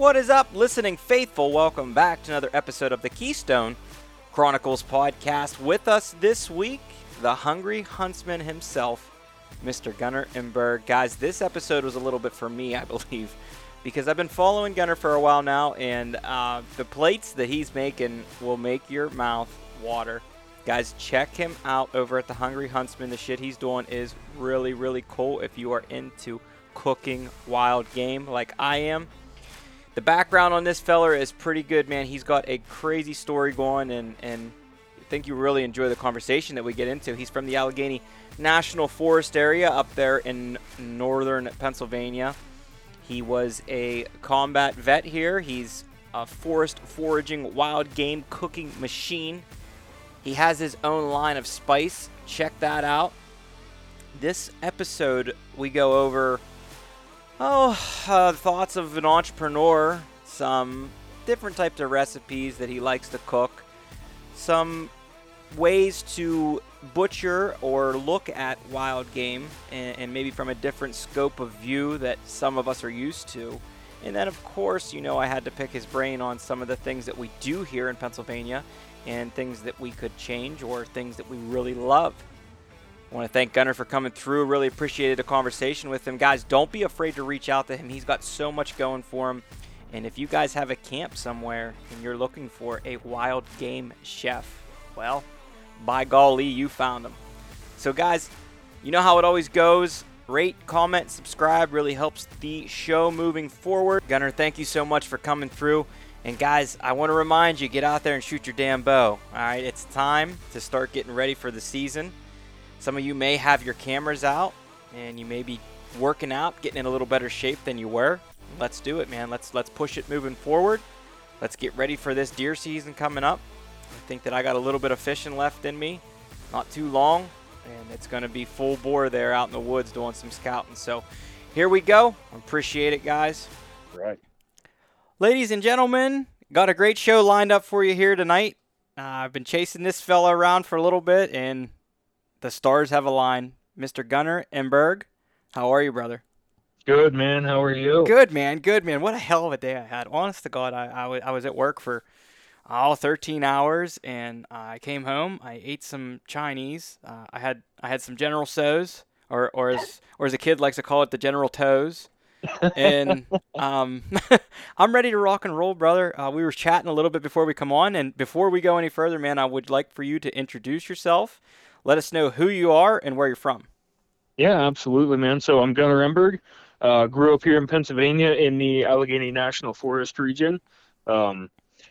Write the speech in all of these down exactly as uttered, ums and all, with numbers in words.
What is up, listening faithful? Welcome back to another episode of the Keystone Chronicles podcast. With us this week, the Hungry Huntsman himself, Mister Gunnar Emberg. Guys, this episode was a little bit for me, I believe, because I've been following Gunnar for a while now, and uh, the plates that he's making will make your mouth water. Guys, check him out over at the Hungry Huntsman. The shit he's doing is really, really cool if you are into cooking wild game like I am. The background on this fella is pretty good, man. He's got a crazy story going, and, and I think you really enjoy the conversation that we get into. He's from the Allegheny National Forest area up there in northern Pennsylvania. He was a combat vet here. He's a forest foraging wild game cooking machine. He has his own line of spice. Check that out. This episode, we go over... Oh, uh, thoughts of an entrepreneur, some different types of recipes that he likes to cook, some ways to butcher or look at wild game, and, and maybe from a different scope of view that some of us are used to. And then, of course, you know, I had to pick his brain on some of the things that we do here in Pennsylvania and things that we could change or things that we really love. I want to thank Gunnar for coming through. Really appreciated the conversation with him. Guys, don't be afraid to reach out to him. He's got so much going for him. And if you guys have a camp somewhere and you're looking for a wild game chef, well, by golly, you found him. So, guys, you know how it always goes. Rate, comment, subscribe. Really helps the show moving forward. Gunnar, thank you so much for coming through. And, guys, I want to remind you, get out there and shoot your damn bow. All right, it's time to start getting ready for the season. Some of you may have your cameras out, and you may be working out, getting in a little better shape than you were. Let's do it, man. Let's let's push it moving forward. Let's get ready for this deer season coming up. I think that I got a little bit of fishing left in me, not too long, and it's going to be full bore there out in the woods doing some scouting. So here we go. Appreciate it, guys. Right. Ladies and gentlemen, got a great show lined up for you here tonight. Uh, I've been chasing this fella around for a little bit, and... the stars have aligned. Mister Gunnar Emberg, how are you, brother? Good, man. How are you? Good, man. Good, man. What a hell of a day I had. Honest to God, I, I, w- I was at work for all thirteen hours, and uh, I came home. I ate some Chinese. Uh, I had I had some General So's, or or as or as a kid likes to call it, the General Toes. And um, I'm ready to rock and roll, brother. Uh, we were chatting a little bit before we come on, and before we go any further, man, I would like for you to introduce yourself. Let us know who you are and where you're from. Yeah, absolutely, man. So I'm Gunnar Emberg. Uh, grew up here in Pennsylvania in the Allegheny National Forest region. Um,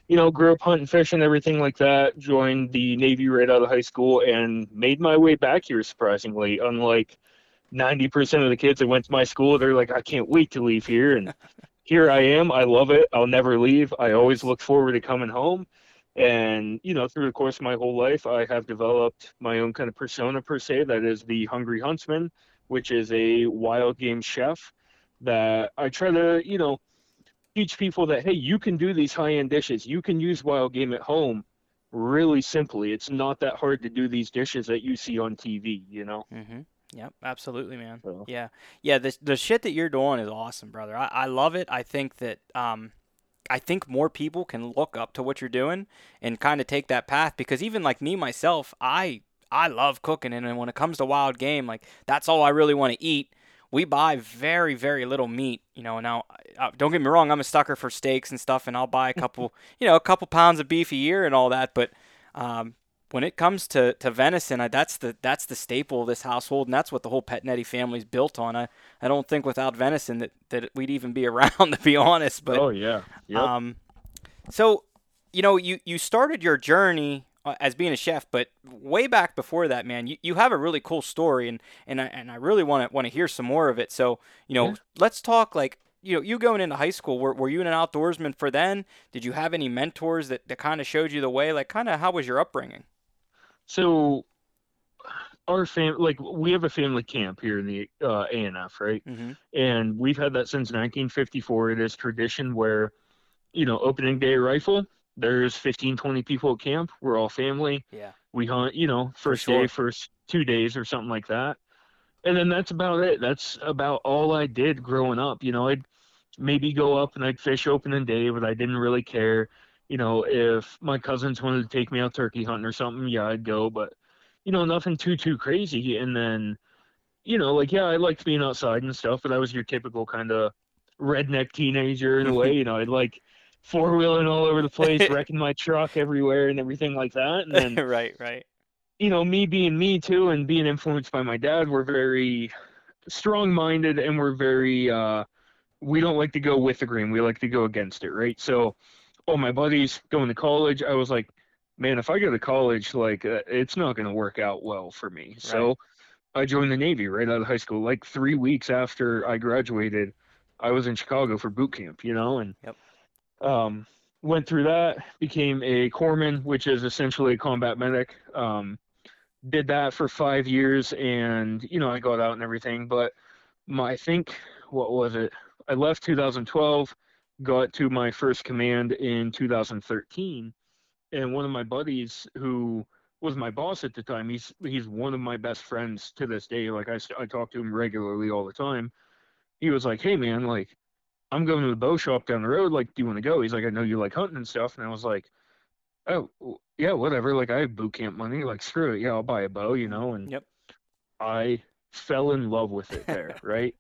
you know, grew up hunting, fishing, everything like that. Joined the Navy right out of high school and made my way back here, surprisingly. Unlike ninety percent of the kids that went to my school, they're like, I can't wait to leave here. And here I am. I love it. I'll never leave. I always look forward to coming home. And, you know, through the course of my whole life, I have developed my own kind of persona, per se, that is the Hungry Huntsman, which is a wild game chef that I try to, you know, teach people that, hey, you can do these high-end dishes. You can use wild game at home really simply. It's not that hard to do these dishes that you see on T V, you know? Mm-hmm. Yep, absolutely, man. So. Yeah. Yeah, the, the shit that you're doing is awesome, brother. I, I love it. I think that... um I think more people can look up to what you're doing and kind of take that path, because even like me, myself, I, I love cooking. And when it comes to wild game, like that's all I really want to eat. We buy very, very little meat, you know, now don't get me wrong. I'm a sucker for steaks and stuff, and I'll buy a couple, you know, a couple pounds of beef a year and all that. But, um, when it comes to, to venison, I, that's the that's the staple of this household, and that's what the whole Petnetty family's built on. I, I don't think without venison that, that we'd even be around, to be honest. But oh yeah, yep. um, so you know you, you started your journey as being a chef, but way back before that, man, you, you have a really cool story, and and I and I really want to want to hear some more of it. So you know, yeah. Let's talk like. You know, you going into high school, were were you an outdoorsman for then? Did you have any mentors that, that kind of showed you the way? Like, kind of, how was your upbringing? So, our fam, like, we have a family camp here in the uh, A N F, right? Mm-hmm. And we've had that since nineteen fifty-four. It is tradition where, you know, opening day rifle, there's fifteen, twenty people at camp. We're all family. Yeah. We hunt, you know, first for sure. day, first two days or something like that. And then that's about it. That's about all I did growing up. You know, I'd maybe go up and I'd fish opening day, but I didn't really care. You know, if my cousins wanted to take me out turkey hunting or something, yeah, I'd go, but, you know, nothing too, too crazy. And then, you know, like, yeah, I liked being outside and stuff, but I was your typical kind of redneck teenager in a way. You know, I'd like four-wheeling all over the place, wrecking my truck everywhere and everything like that. And then, right, right. You know, me being me too, and being influenced by my dad, we're very strong-minded, and we're very, uh, we don't like to go with the grain. We like to go against it, right? So all my buddies going to college, I was like, man, if I go to college, like, uh, it's not going to work out well for me. Right. So I joined the Navy right out of high school. Like three weeks after I graduated, I was in Chicago for boot camp, you know, and yep. um, went through that, became a corpsman, which is essentially a combat medic. Um, did that for five years, and, you know, I got out and everything. But my, I think, what was it? I left two thousand twelve, got to my first command in two thousand thirteen, and one of my buddies who was my boss at the time, he's he's one of my best friends to this day. Like, I, I talk to him regularly all the time. He was like, hey, man, like, I'm going to the bow shop down the road. Like, do you want to go? He's like, I know you like hunting and stuff. And I was like, oh, yeah, whatever. Like, I have boot camp money. Like, screw it. Yeah, I'll buy a bow, you know. And yep. I fell in love with it there, right?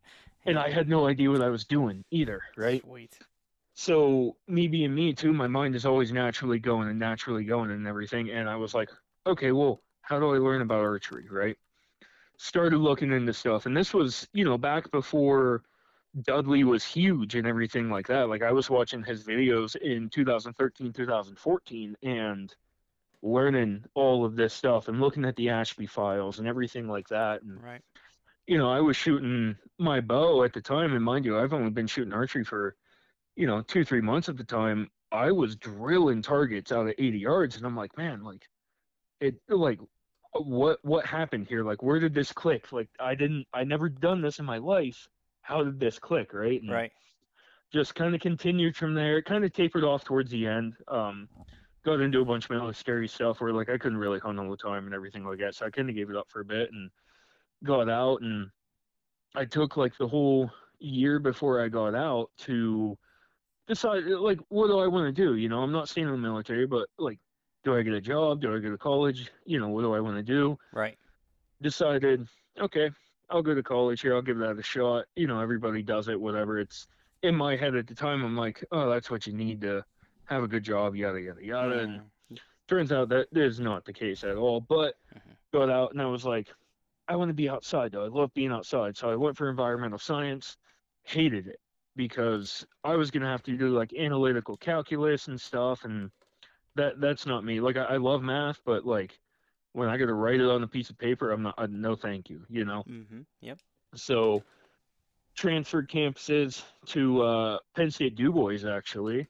And I had no idea what I was doing either, right? Sweet. So me being me, too, my mind is always naturally going and naturally going and everything. And I was like, okay, well, how do I learn about archery, right? Started looking into stuff. And this was, you know, back before Dudley was huge and everything like that. Like, I was watching his videos in two thousand thirteen, two thousand fourteen, and learning all of this stuff and looking at the Ashby files and everything like that. And, right. You know, I was shooting my bow at the time. And mind you, I've only been shooting archery for, you know, two, three months at the time. I was drilling targets out of eighty yards. And I'm like, man, like, it, like, what what happened here? Like, where did this click? Like, I didn't, I never done this in my life. How did this click, right? And right. Just kind of continued from there. It kind of tapered off towards the end. Um, got into a bunch of military stuff where, like, I couldn't really hunt all the time and everything like that. So I kind of gave it up for a bit and got out. And I took, like, the whole year before I got out to decide, like, what do I want to do? You know, I'm not staying in the military, but, like, do I get a job? Do I go to college? You know, what do I want to do? Right. Decided, okay, I'll go to college here. I'll give that a shot. You know, everybody does it, whatever. It's in my head at the time. I'm like, oh, that's what you need to have a good job, yada, yada, yada. Yeah. And turns out that is not the case at all. But uh-huh. Got out and I was like, I want to be outside, though. I love being outside. So I went for environmental science, hated it because I was going to have to do, like, analytical calculus and stuff. And That that's not me. Like, I, I love math, but, like, when I got to write it on a piece of paper, I'm not, I, no thank you, you know? Mm-hmm. Yep. So transferred campuses to uh, Penn State Dubois, actually,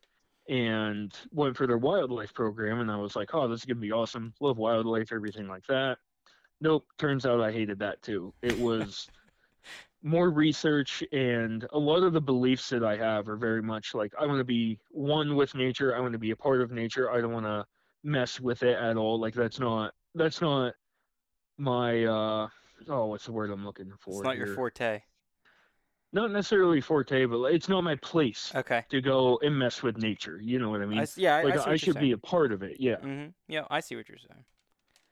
and went for their wildlife program. And I was like, oh, this is going to be awesome. Love wildlife, everything like that. Nope. Turns out I hated that too. It was more research, and a lot of the beliefs that I have are very much like, I want to be one with nature. I want to be a part of nature. I don't want to mess with it at all. Like, that's not, that's not my, uh, oh, what's the word I'm looking for? It's not here. Your forte. Not necessarily forte, but it's not my place okay. to go and mess with nature. You know what I mean? I, yeah. I, like, I, I should saying. be a part of it. Yeah. Mm-hmm. Yeah. I see what you're saying.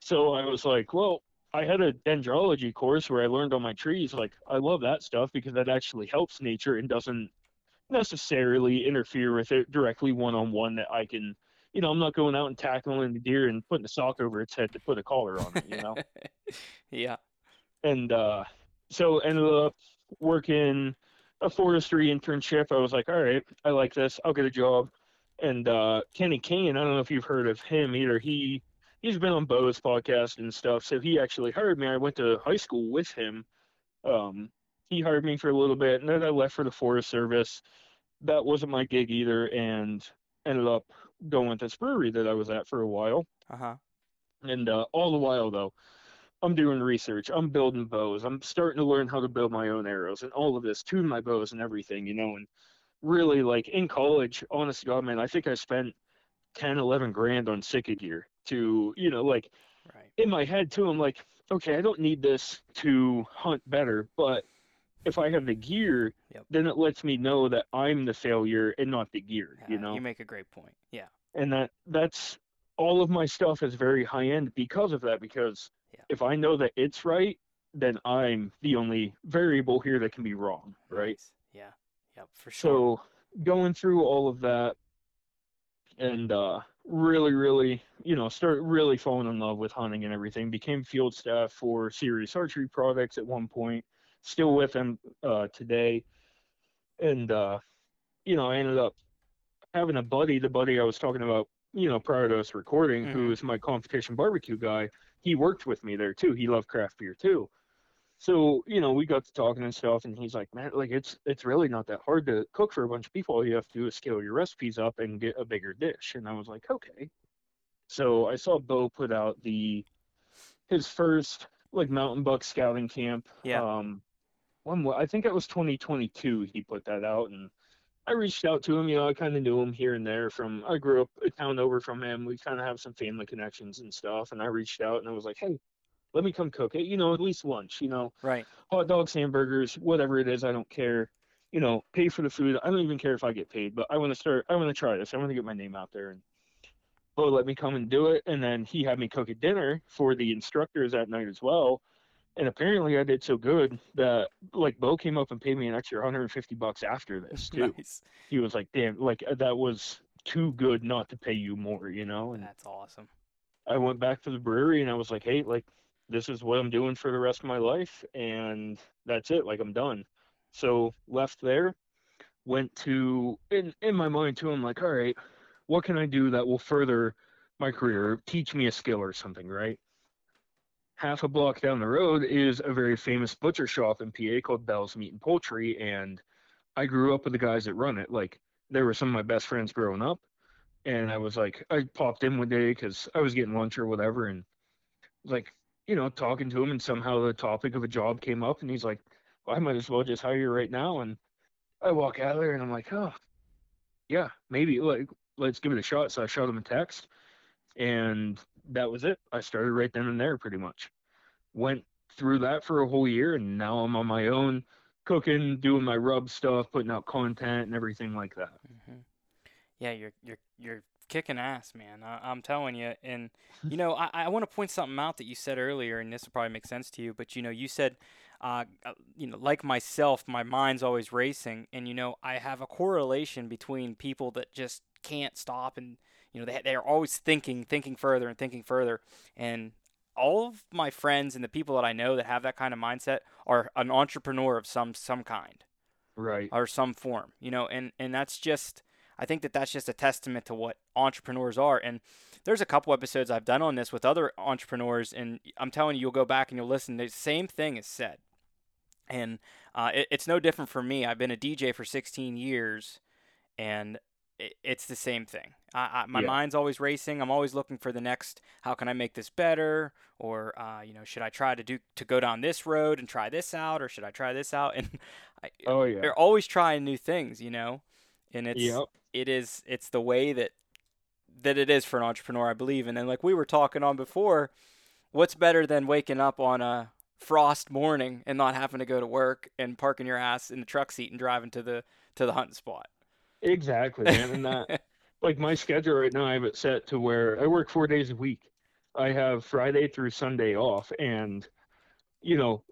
So I was like, well, I had a dendrology course where I learned all my trees. Like, I love that stuff because that actually helps nature and doesn't necessarily interfere with it directly one-on-one, that I can, you know, I'm not going out and tackling the deer and putting a sock over its head to put a collar on it, you know? Yeah. And uh, so ended up working a forestry internship. I was like, all right, I like this. I'll get a job. And uh, Kenny Kane, I don't know if you've heard of him either. He... He's been on Bo's podcast and stuff, so he actually hired me. I went to high school with him. Um, he hired me for a little bit, and then I left for the Forest Service. That wasn't my gig either, and ended up going with this brewery that I was at for a while. Uh-huh. And uh, all the while, though, I'm doing research. I'm building bows. I'm starting to learn how to build my own arrows and all of this, tune my bows and everything, you know. And really, like, in college, honest to God, man, I think I spent ten, eleven grand on Sika gear. To, you know, like, right. In my head, too, I'm like, okay, I don't need this to hunt better, but if I have the gear, yep. then it lets me know that I'm the failure and not the gear, yeah, you know? You make a great point, yeah. And that that's, all of my stuff is very high-end because of that, because yeah. if I know that it's right, then I'm the only variable here that can be wrong, right? Nice. Yeah, yep, for sure. So going through all of that and uh, really, really, you know, start really falling in love with hunting and everything, became field staff for Serious Archery Products at one point, still with them uh, today. And, uh, you know, I ended up having a buddy, the buddy I was talking about, you know, prior to us recording, mm-hmm. who is my competition barbecue guy. He worked with me there too. He loved craft beer too. So, you know, we got to talking and stuff, and he's like, man, like it's, it's really not that hard to cook for a bunch of people. All you have to do is scale your recipes up and get a bigger dish. And I was like, okay. So I saw Bo put out the, his first like mountain buck scouting camp. Yeah. Um, one, I think that was twenty twenty-two. He put that out, and I reached out to him, you know, I kind of knew him here and there from, I grew up a town over from him. We kind of have some family connections and stuff. And I reached out and I was like, hey, let me come cook it, you know, at least lunch, you know, right. Hot dogs, hamburgers, whatever it is. I don't care, you know, pay for the food. I don't even care if I get paid, but I want to start, I want to try this. I want to get my name out there. And Bo let me come and do it. And then he had me cook a dinner for the instructors that night as well. And apparently I did so good that, like, Bo came up and paid me an extra one hundred fifty bucks after this, too. Nice. He was like, damn, like, that was too good not to pay you more, you know? And that's awesome. I went back to the brewery, and I was like, hey, like, this is what I'm doing for the rest of my life, and that's it. Like, I'm done. So left there, went to, in, in my mind, too, I'm like, all right, what can I do that will further my career, teach me a skill or something, right? Half a block down the road is a very famous butcher shop in P A called Bell's Meat and Poultry, and I grew up with the guys that run it. Like, they were some of my best friends growing up, and I was like, I popped in one day because I was getting lunch or whatever, and like, you know, talking to him, and somehow the topic of a job came up, and he's like, well, I might as well just hire you right now. And I walk out of there, and I'm like, oh, yeah, maybe, like, let's give it a shot. So I shot him a text, and that was it. I started right then and there, pretty much. Went through that for a whole year, and now I'm on my own, cooking, doing my rub stuff, putting out content, and everything like that. Mm-hmm. Yeah, you're you're you're kicking ass, man. I, I'm telling you. And you know, I, I want to point something out that you said earlier, and this will probably make sense to you. But you know, you said, uh, you know, like myself, my mind's always racing, and you know, I have a correlation between people that just can't stop and you know, they they are always thinking, thinking further and thinking further. And all of my friends and the people that I know that have that kind of mindset are an entrepreneur of some some kind. Right. Or some form, you know, and, and that's just, I think that that's just a testament to what entrepreneurs are. And there's a couple episodes I've done on this with other entrepreneurs, and I'm telling you, you'll go back and you'll listen. The same thing is said. And uh, it, it's no different for me. I've been a D J for sixteen years, and it's the same thing. I, I, my yeah. mind's always racing. I'm always looking for the next, how can I make this better? Or, uh, you know, should I try to do, to go down this road and try this out? Or should I try this out? And I, oh, yeah. they're always trying new things, you know, and it's, yep. it is, it's the way that, that it is for an entrepreneur, I believe. And then like we were talking on before, what's better than waking up on a frost morning and not having to go to work and parking your ass in the truck seat and driving to the, to the hunting spot? Exactly, man. And that, like, my schedule right now, I have it set to where I work four days a week. I have Friday through Sunday off, and you know,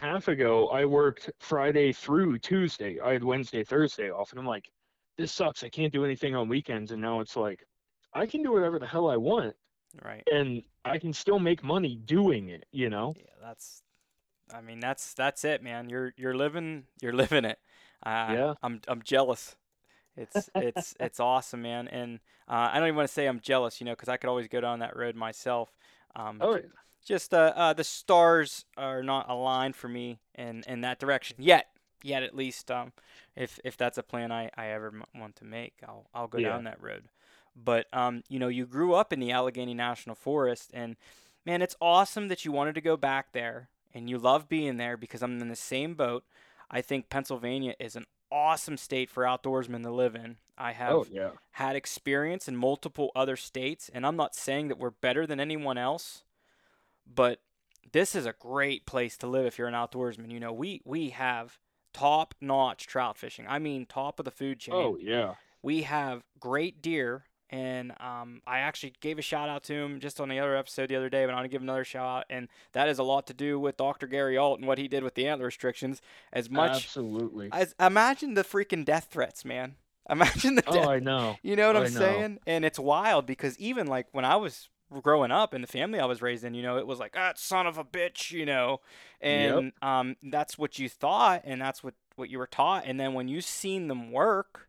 half ago I worked Friday through Tuesday. I had Wednesday, Thursday off, and I'm like, this sucks. I can't do anything on weekends. And now it's like, I can do whatever the hell I want, right? And I can still make money doing it, you know? Yeah, that's. I mean, that's that's it, man. You're you're living you're living it. Uh, yeah. I'm I'm jealous. It's it's it's awesome, man. And uh, I don't even want to say I'm jealous, you know, because I could always go down that road myself. Um, oh, yeah. Just uh, uh, the stars are not aligned for me in, in that direction yet. Yet at least, um, if if that's a plan I, I ever m- want to make, I'll I'll go yeah. down that road. But um, you know, you grew up in the Allegheny National Forest, and man, it's awesome that you wanted to go back there, and you love being there because I'm in the same boat. I think Pennsylvania is an awesome state for outdoorsmen to live in. I have oh, yeah. had experience in multiple other states, and I'm not saying that we're better than anyone else, but this is a great place to live if you're an outdoorsman. You know, we we have top-notch trout fishing. I mean, top of the food chain. Oh, yeah. We have great deer, and um, I actually gave a shout-out to him just on the other episode the other day, but I'm going to give another shout-out, and that is a lot to do with Doctor Gary Alt and what he did with the antler restrictions. As much Absolutely. As, imagine the freaking death threats, man. Imagine the death. Oh, I know. You know what I I'm know. saying? And it's wild because even, like, when I was – growing up in the family I was raised in, you know, it was like, ah, son of a bitch, you know, and yep. um, that's what you thought, and that's what, what you were taught. And then when you seen them work,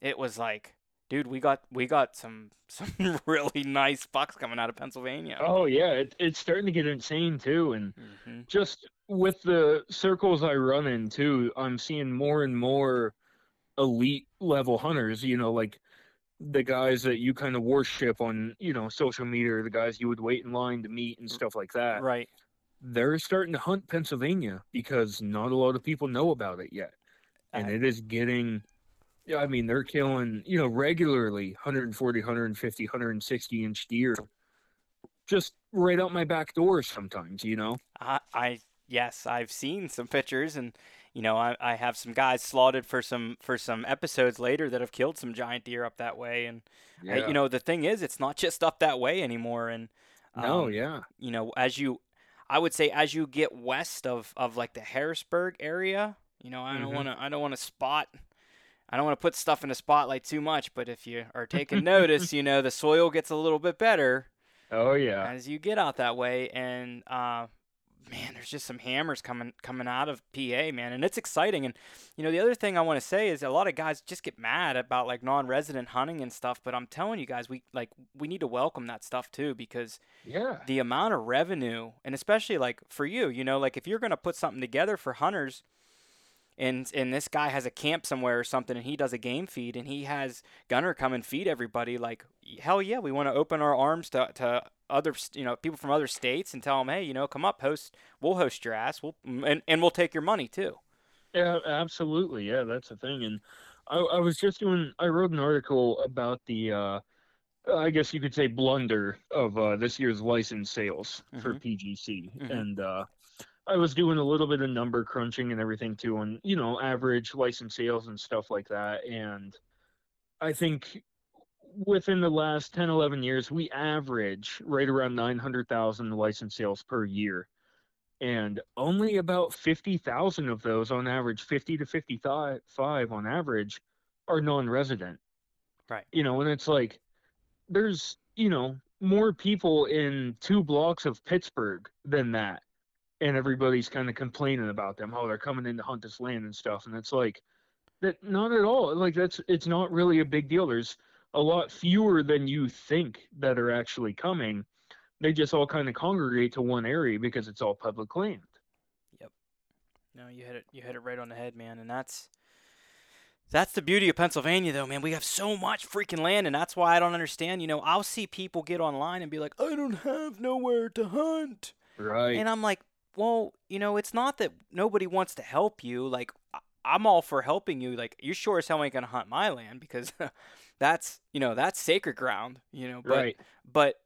it was like, dude, we got we got some some really nice bucks coming out of Pennsylvania. Oh yeah, it, it's starting to get insane too, and mm-hmm. just with the circles I run in too, I'm seeing more and more elite level hunters. You know, like the guys that you kind of worship on, you know, social media, the guys you would wait in line to meet and stuff like that. Right. They're starting to hunt Pennsylvania because not a lot of people know about it yet. And I, it is getting, I mean, they're killing, you know, regularly one forty, one fifty, one sixty inch deer just right out my back door sometimes, you know? I, I yes, I've seen some pictures, and, you know, I, I have some guys slotted for some for some episodes later that have killed some giant deer up that way. And, yeah. I, you know, the thing is, it's not just up that way anymore. And, um, no, yeah. you know, as you, I would say as you get west of, of like the Harrisburg area, you know, I mm-hmm. don't want to, I don't want to spot, I don't want to put stuff in the spotlight too much. But if you are taking notice, you know, the soil gets a little bit better. Oh, yeah. As you get out that way. And, uh man, there's just some hammers coming coming out of P A, man, and it's exciting. And, you know, the other thing I want to say is a lot of guys just get mad about, like, non-resident hunting and stuff, but I'm telling you guys, we, like, we need to welcome that stuff, too, because yeah. the amount of revenue, and especially, like, for you, you know, like, if you're going to put something together for hunters, and and this guy has a camp somewhere or something, and he does a game feed, and he has Gunnar come and feed everybody, like, hell yeah, we want to open our arms to to other, you know, people from other states and tell them, hey, you know, come up, host, we'll host your ass, we'll and, and we'll take your money too. Yeah, absolutely. Yeah, that's the thing. And I, I was just doing, I wrote an article about the, uh, I guess you could say blunder of uh, this year's license sales mm-hmm. for P G C. Mm-hmm. And uh, I was doing a little bit of number crunching and everything too on, you know, average license sales and stuff like that. And I think within the last ten, eleven years, we average right around nine hundred thousand license sales per year. And only about fifty thousand of those on average, fifty to fifty-five on average, are non-resident. Right. You know, and it's like there's, you know, more people in two blocks of Pittsburgh than that. And everybody's kind of complaining about them, how they're coming in to hunt this land and stuff. And it's like that, not at all. Like that's, it's not really a big deal. There's a lot fewer than you think that are actually coming. They just all kind of congregate to one area because it's all public land. Yep. No, you hit it. You hit it right on the head, man. And that's that's the beauty of Pennsylvania, though, man. We have so much freaking land, and that's why I don't understand. You know, I'll see people get online and be like, "I don't have nowhere to hunt." Right. And I'm like, well, you know, it's not that nobody wants to help you. Like, I'm all for helping you. Like, you sure as hell ain't gonna hunt my land because. That's, you know, that's sacred ground, you know, but, right. but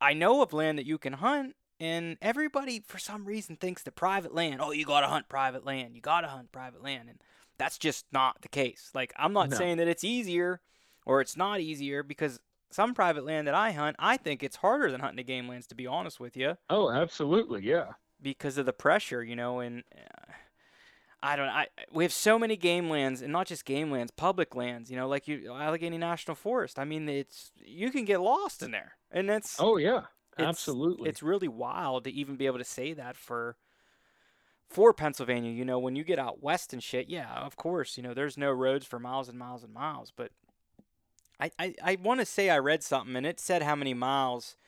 I know of land that you can hunt, and everybody for some reason thinks that private land, oh, you got to hunt private land. You got to hunt private land. And that's just not the case. Like, I'm not no. saying that it's easier or it's not easier, because some private land that I hunt, I think it's harder than hunting the game lands, to be honest with you. Oh, absolutely. Yeah. Because of the pressure, you know, and uh, I don't know. I, we have so many game lands, and not just game lands, public lands, you know, like you, Allegheny National Forest. I mean, it's, you can get lost in there, and that's, oh yeah, it's, absolutely. It's really wild to even be able to say that for, for Pennsylvania, you know, when you get out west and shit. Yeah, of course, you know, there's no roads for miles and miles and miles, but I, I, I want to say I read something, and it said how many miles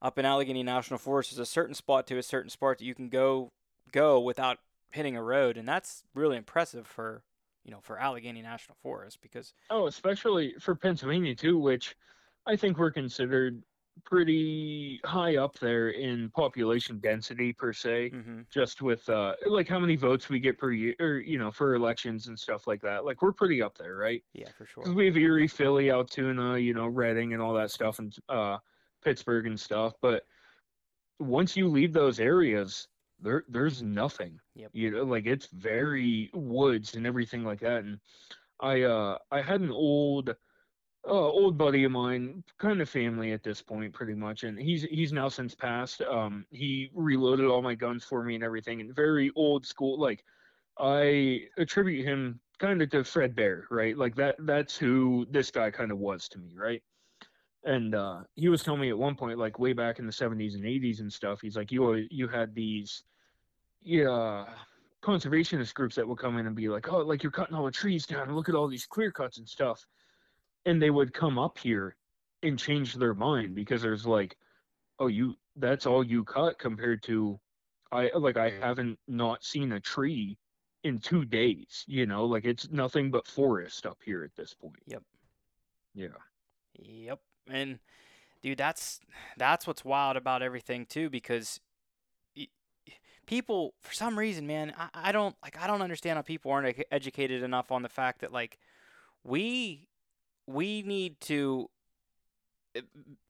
up in Allegheny National Forest is a certain spot to a certain spot that you can go, go without hitting a road, and that's really impressive for, you know, for Allegheny National Forest, because oh, especially for Pennsylvania too, which I think we're considered pretty high up there in population density per se, mm-hmm. just with uh like how many votes we get per year, or, you know, for elections and stuff like that. Like, we're pretty up there, right? Yeah, for sure. We have Erie, Philly, Altoona, you know, Reading and all that stuff, and uh Pittsburgh and stuff. But once you leave those areas, there there's nothing. Yep. You know, like it's very woods and everything like that. And I uh I had an old uh, old buddy of mine, kind of family at this point, pretty much, and he's he's now since passed. Um, he reloaded all my guns for me and everything, and very old school. Like I attribute him kind of to Fred Bear, right? Like that that's who this guy kind of was to me, right? And uh, he was telling me at one point, like way back in the seventies and eighties and stuff, he's like, you always, you had these yeah, conservationist groups that would come in and be like, oh, like you're cutting all the trees down. Look at all these clear cuts and stuff. And they would come up here and change their mind because there's like, oh, you that's all you cut compared to I like I haven't not seen a tree in two days. You know, like it's nothing but forest up here at this point. Yep. Yeah. Yep. And dude, that's that's what's wild about everything too, because people, for some reason, man, I, I don't like I don't understand how people aren't educated enough on the fact that like we we need to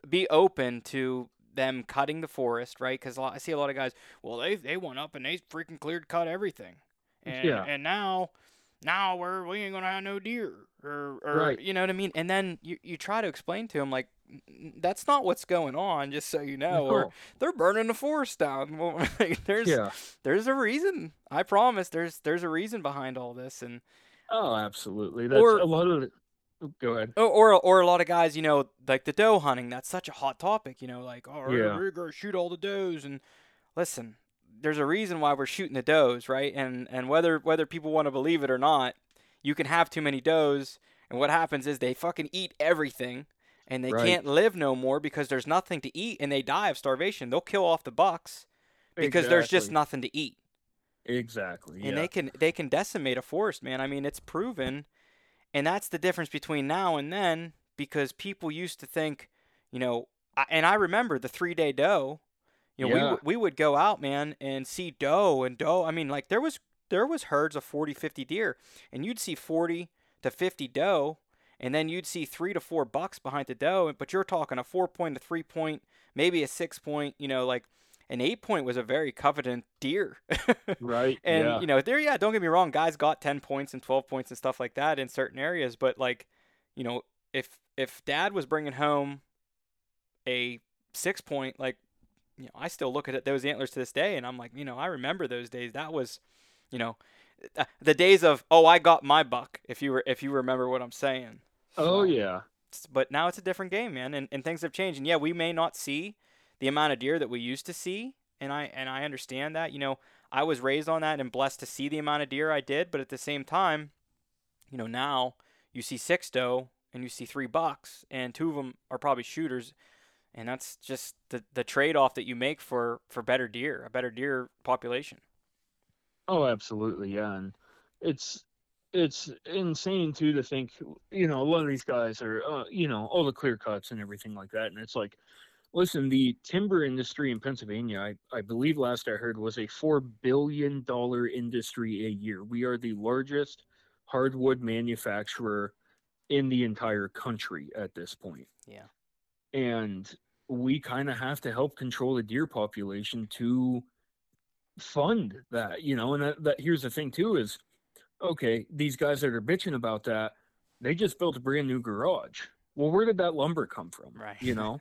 be open to them cutting the forest, right? Because I see a lot of guys, well, they they went up and they freaking cleared cut everything, and yeah. and now. Now we're we ain't gonna have no deer, or, or right. you know what I mean. And then you, you try to explain to them like that's not what's going on, just so you know. No. Or they're burning the forest down. Well, like, there's yeah. there's a reason. I promise. There's there's a reason behind all this. And oh, absolutely. That's or, a lot of. Go ahead. Or, or or a lot of guys, you know, like the doe hunting. That's such a hot topic. You know, like oh, yeah. we're gonna shoot all the does. And listen. There's a reason why we're shooting the does, right? And and whether whether people want to believe it or not, you can have too many does, and what happens is they fucking eat everything, and they right. can't live no more because there's nothing to eat, and they die of starvation. They'll kill off the bucks because exactly. there's just nothing to eat. Exactly. And yeah. they can they can decimate a forest, man. I mean, it's proven, and that's the difference between now and then, because people used to think, you know, I, and I remember the three-day doe. You know, yeah. we we would go out, man, and see doe and doe. I mean, like there was there was herds of forty, fifty deer, and you'd see forty to fifty doe, and then you'd see three to four bucks behind the doe. But you're talking a four point, a three point, maybe a six point. You know, like an eight point was a very coveted deer. Right. And yeah. you know, there, yeah. Don't get me wrong, guys got ten points and twelve points and stuff like that in certain areas. But like, you know, if if dad was bringing home a six point, like. You know, I still look at those antlers to this day, and I'm like, you know, I remember those days. That was, you know, the days of, oh, I got my buck. If you were, if you remember what I'm saying. Oh so, yeah. But now it's a different game, man, and, and things have changed. And yeah, we may not see the amount of deer that we used to see, and I and I understand that. You know, I was raised on that and blessed to see the amount of deer I did. But at the same time, you know, now you see six doe and you see three bucks, and two of them are probably shooters. And that's just the, the trade-off that you make for, for better deer, a better deer population. Oh, absolutely, yeah. And it's it's insane, too, to think, you know, a lot of these guys are, uh, you know, all the clear cuts and everything like that. And it's like, listen, the timber industry in Pennsylvania, I, I believe last I heard, was a four billion dollars industry a year. We are the largest hardwood manufacturer in the entire country at this point. Yeah. And we kind of have to help control the deer population to fund that, you know, and that, that here's the thing too is, okay, these guys that are bitching about that, they just built a brand new garage. Well, where did that lumber come from? Right. You know,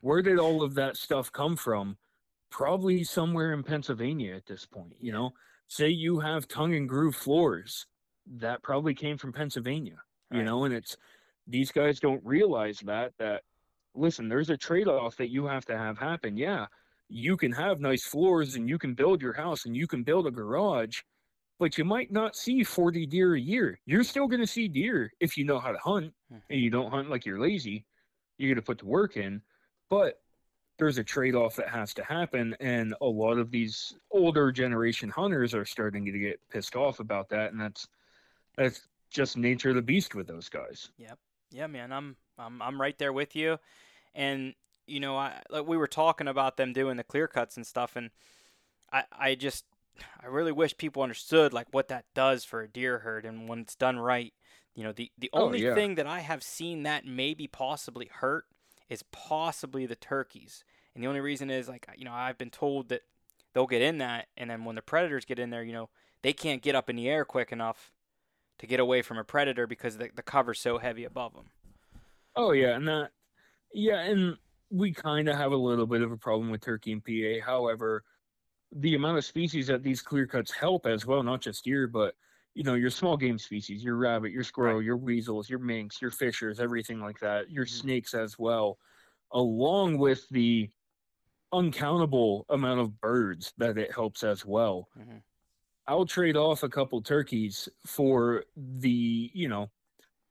where did all of that stuff come from? Probably somewhere in Pennsylvania at this point, you know, say you have tongue and groove floors that probably came from Pennsylvania, you right. know, and it's, these guys don't realize that, that, listen, there's a trade-off that you have to have happen. Yeah, you can have nice floors and you can build your house and you can build a garage, but you might not see forty deer a year. You're still going to see deer if you know how to hunt and you don't hunt like you're lazy. You're going to put the work in, but there's a trade-off that has to happen. And a lot of these older generation hunters are starting to get pissed off about that. And that's, that's just nature of the beast with those guys. Yep. Yeah, man, I'm, I'm, I'm right there with you. And, you know, I, like we were talking about them doing the clear cuts and stuff. And I, I just, I really wish people understood like what that does for a deer herd. And when it's done right, you know, the, the only oh, yeah. thing that I have seen that maybe possibly hurt is possibly the turkeys. And the only reason is, like, you know, I've been told that they'll get in that, and then when the predators get in there, you know, they can't get up in the air quick enough to get away from a predator because the, the cover's so heavy above them. Oh, yeah, and that, yeah, and we kind of have a little bit of a problem with turkey and P A. However, the amount of species that these clear cuts help as well, not just deer, but, you know, your small game species, your rabbit, your squirrel, right. your weasels, your minks, your fishers, everything like that, your mm-hmm. snakes as well, along with the uncountable amount of birds that it helps as well. Mm-hmm. I'll trade off a couple turkeys for the, you know,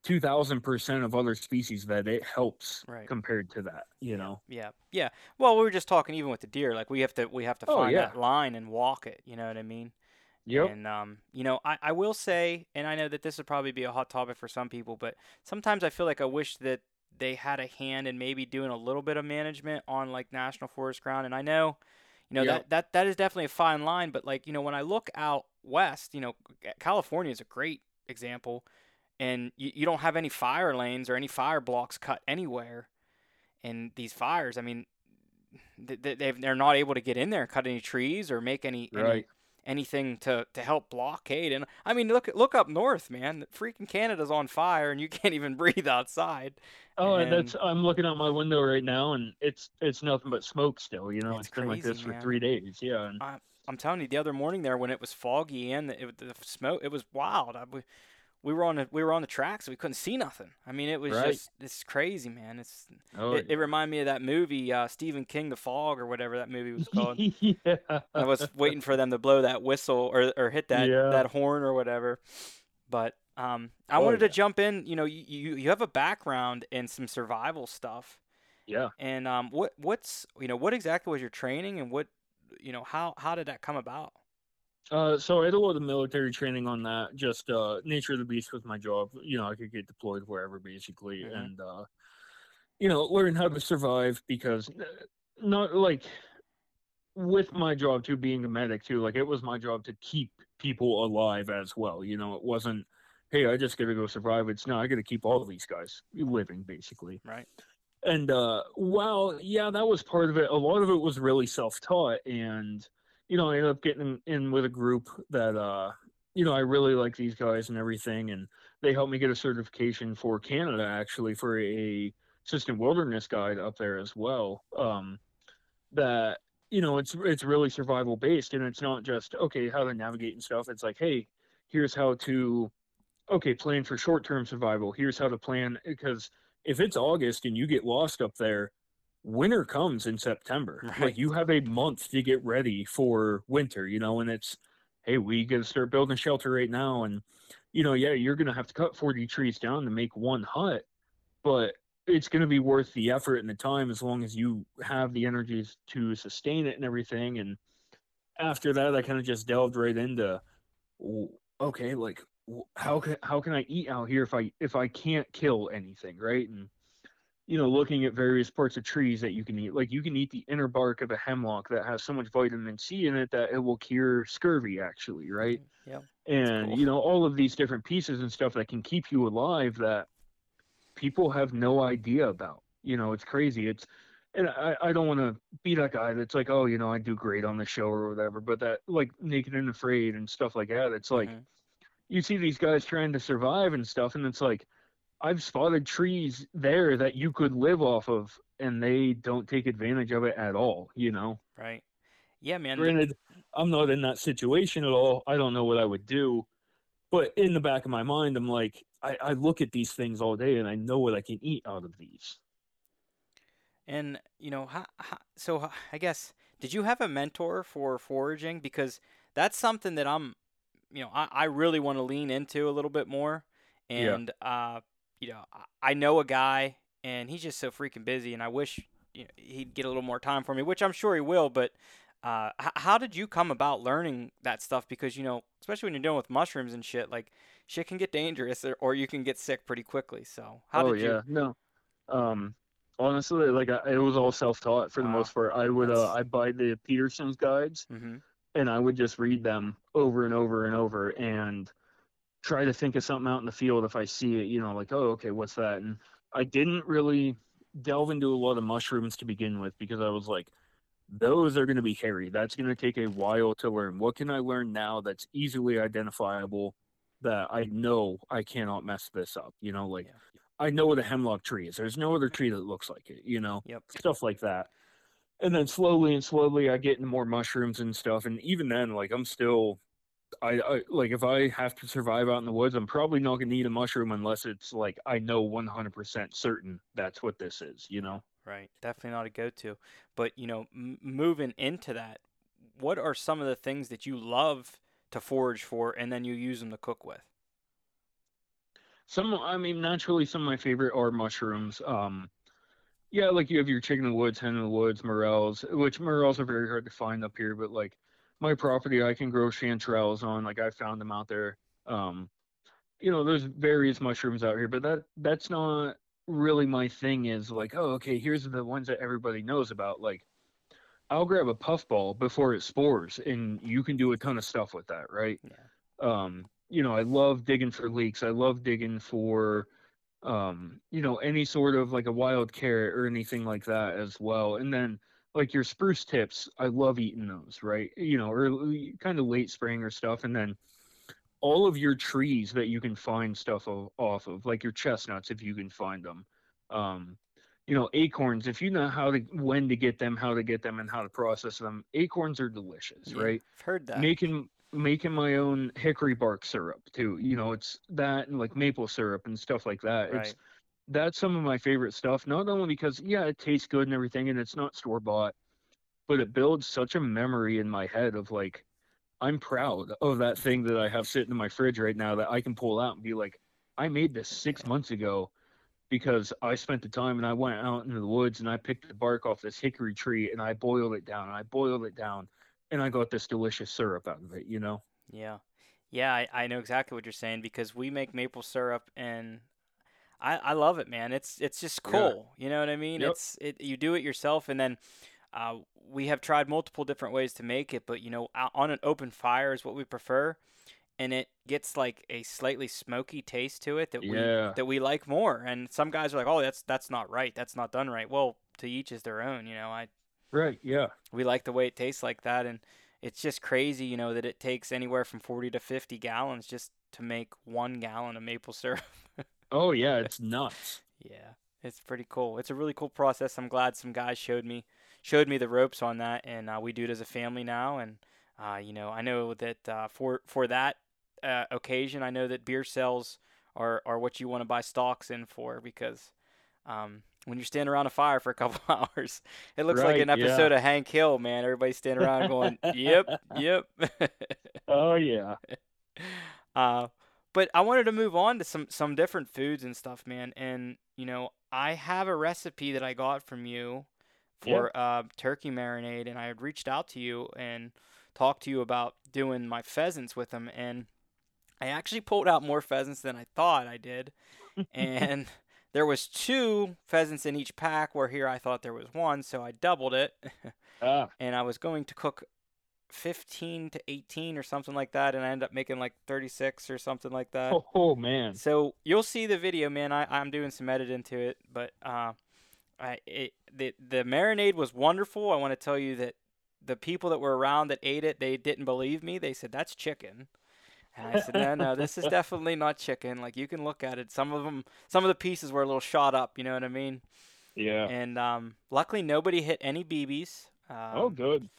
two thousand percent of other species that it helps right. compared to that, you yeah. know? Yeah. Yeah. Well, we were just talking even with the deer, like we have to, we have to oh, find yeah. that line and walk it. You know what I mean? Yep. And, um, you know, I, I will say, and I know that this would probably be a hot topic for some people, but sometimes I feel like I wish that they had a hand in maybe doing a little bit of management on like national forest ground. And I know, you know, yep. that, that, that is definitely a fine line, but like, you know, when I look out west, you know, California is a great example. And you, you don't have any fire lanes or any fire blocks cut anywhere. And these fires, I mean, they, they've, they're not able to get in there and cut any trees or make any, right. any anything to, to help blockade. And, I mean, look look up north, man. Freaking Canada's on fire, and you can't even breathe outside. Oh, and that's I'm looking out my window right now, and it's it's nothing but smoke still, you know. It's, it's been crazy, like this man. For three days, yeah. And I, I'm telling you, the other morning there when it was foggy and the, it, the smoke, it was wild. I We were on the, we were on the tracks. So we couldn't see nothing. I mean, it was right. just it's crazy, man. It's oh, it, it reminded me of that movie, uh, Stephen King, The Fog, or whatever that movie was called. yeah. I was waiting for them to blow that whistle or or hit that, yeah. that horn or whatever. But um, I oh, wanted yeah. to jump in. You know, you, you you have a background in some survival stuff. Yeah. And um, what what's you know what exactly was your training and what you know how how did that come about? Uh, so I did a lot of military training on that, just uh, nature of the beast with my job. You know, I could get deployed wherever, basically, mm-hmm. and, uh, you know, learn how to survive because not, like, with my job, too, being a medic, too, like, it was my job to keep people alive as well. You know, it wasn't, hey, I just got to go survive. It's, no, I got to keep all of these guys living, basically. Right. And, uh, well, yeah, that was part of it. A lot of it was really self-taught, and... You know, I ended up getting in with a group that, uh, you know, I really like these guys and everything. And they helped me get a certification for Canada, actually, for a assistant wilderness guide up there as well. Um, that, you know, it's it's really survival based. And it's not just, okay, how to navigate and stuff. It's like, hey, here's how to, okay, plan for short-term survival. Here's how to plan. Because if it's August and you get lost up there, winter comes in September. Right. Like you have a month to get ready for winter, you know, and it's, hey, we got to start building a shelter right now. And, you know, yeah, you're going to have to cut forty trees down to make one hut, but it's going to be worth the effort and the time as long as you have the energies to sustain it and everything. And after that, I kind of just delved right into, okay, like how can, how can I eat out here if I, if I can't kill anything? Right. And, you know, looking at various parts of trees that you can eat. Like, you can eat the inner bark of a hemlock that has so much vitamin C in it that it will cure scurvy, actually, right? Yeah. And, cool. you know, all of these different pieces and stuff that can keep you alive that people have no idea about. You know, it's crazy. It's, and I, I don't want to be that guy that's like, oh, you know, I do great on the show or whatever, but that, like, Naked and Afraid and stuff like that, it's like, mm-hmm. you see these guys trying to survive and stuff, and it's like, I've spotted trees there that you could live off of, and they don't take advantage of it at all, you know? Right. Yeah, man. Granted, I'm not in that situation at all. I don't know what I would do. But in the back of my mind, I'm like, I, I look at these things all day, and I know what I can eat out of these. And, you know, how, how, so I guess, did you have a mentor for foraging? Because that's something that I'm, you know, I, I really want to lean into a little bit more. And, yeah. uh, you know, I know a guy, and he's just so freaking busy, and I wish you know, he'd get a little more time for me, which I'm sure he will, but uh, h- how did you come about learning that stuff? Because, you know, especially when you're dealing with mushrooms and shit, like, shit can get dangerous, or, or you can get sick pretty quickly, so how oh, did you... Oh, yeah, no. Um, honestly, like, I, it was all self-taught for the wow. most part. I would, uh, I buy the Peterson's guides, mm-hmm. and I would just read them over and over and over, and... try to think of something out in the field if I see it, you know, like, oh, okay, what's that? And I didn't really delve into a lot of mushrooms to begin with, because I was like, those are going to be hairy. That's going to take a while to learn. What can I learn now that's easily identifiable that I know I cannot mess this up? You know, like, yeah. I know what a hemlock tree is. There's no other tree that looks like it, you know, yep. Stuff like that. And then slowly and slowly I get into more mushrooms and stuff. And even then, like, I'm still, I, I like, if I have to survive out in the woods, I'm probably not going to eat a mushroom unless it's like, I know one hundred percent certain that's what this is, you know? Right. Definitely not a go-to. But, you know, m- moving into that, what are some of the things that you love to forage for and then you use them to cook with? Some, I mean, naturally, some of my favorite are mushrooms. Um, yeah, like you have your chicken in the woods, hen in the woods, morels, which morels are very hard to find up here. But like my property, I can grow chanterelles on. Like I found them out there. Um, you know, there's various mushrooms out here, but that that's not really my thing. Is like, oh, okay, here's the ones that everybody knows about. Like I'll grab a puffball before it spores, and you can do a ton of stuff with that, right? Yeah. Um, you know, I love digging for leeks. I love digging for, um, you know, any sort of like a wild carrot or anything like that as well. And then like your spruce tips, I love eating those, right? You know, early, kind of late spring or stuff. And then all of your trees that you can find stuff of, off of, like your chestnuts, if you can find them. Um, you know, acorns, if you know how to, when to get them, how to get them, and how to process them, acorns are delicious, yeah, right? I've heard that. Making... making my own hickory bark syrup too, you know, it's that and like maple syrup and stuff like that. Right. It's that's some of my favorite stuff, not only because yeah, it tastes good and everything and it's not store-bought, but it builds such a memory in my head of like, I'm proud of that thing that I have sitting in my fridge right now that I can pull out and be like, I made this six months ago because I spent the time and I went out into the woods and I picked the bark off this hickory tree and I boiled it down and I boiled it down. And I got this delicious syrup out of it, you know? Yeah. Yeah, I, I know exactly what you're saying because we make maple syrup and I, I love it, man. It's it's just cool. Yeah. You know what I mean? Yep. It's it, you do it yourself, and then uh, we have tried multiple different ways to make it, but, you know, on an open fire is what we prefer, and it gets like a slightly smoky taste to it that yeah. we that we like more. And some guys are like, oh, that's that's not right. That's not done right. Well, to each is their own, you know? I Right, yeah. We like the way it tastes like that, and it's just crazy, you know, that it takes anywhere from forty to fifty gallons just to make one gallon of maple syrup. Oh, yeah, it's nuts. Yeah, it's pretty cool. It's a really cool process. I'm glad some guys showed me showed me the ropes on that, and uh, we do it as a family now. And, uh, you know, I know that uh, for for that uh, occasion, I know that beer sales are, are what you want to buy stocks in for because um, – when you're standing around a fire for a couple hours, it looks right, like an episode yeah. of Hank Hill, man. Everybody's standing around going, yep, yep. Oh, yeah. Uh, but I wanted to move on to some, some different foods and stuff, man. And, you know, I have a recipe that I got from you for yep. uh, turkey marinade, and I had reached out to you and talked to you about doing my pheasants with them. And I actually pulled out more pheasants than I thought I did. And... there was two pheasants in each pack, where here I thought there was one, so I doubled it. ah. And I was going to cook fifteen to eighteen or something like that, and I ended up making like thirty-six or something like that. Oh, oh man. So you'll see the video, man. I, I'm doing some editing to it, but uh, I, it, the, the marinade was wonderful. I want to tell you that the people that were around that ate it, they didn't believe me. They said, that's chicken. And I said, no, no, this is definitely not chicken. Like, you can look at it. Some of them, some of the pieces were a little shot up, you know what I mean? Yeah. And um, luckily nobody hit any B Bs. Um, oh, good.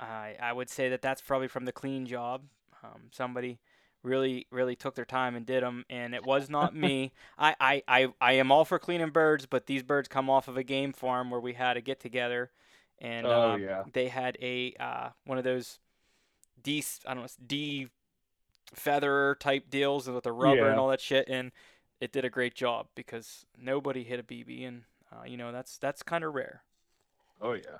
I, I would say that that's probably from the clean job. Um, somebody really, really took their time and did them, and it was not me. I, I, I, I am all for cleaning birds, but these birds come off of a game farm where we had a get-together, and oh, um, yeah. they had a uh, one of those D, I don't know, D... feather type deals with the rubber yeah. and all that shit, and it did a great job because nobody hit a B B, and uh, you know that's that's kind of rare. Oh yeah.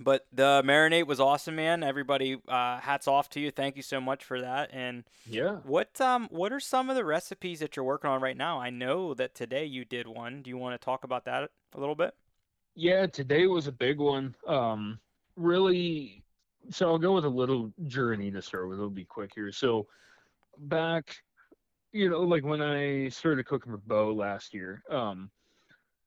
But the marinade was awesome, man. Everybody, uh, hats off to you. Thank you so much for that. And yeah, what um what are some of the recipes that you're working on right now? I know that today you did one. Do you want to talk about that a little bit? Yeah, today was a big one. Um, really. So I'll go with a little journey to start with. It'll be quick here. So back, you know, like when I started cooking for Bo last year, um,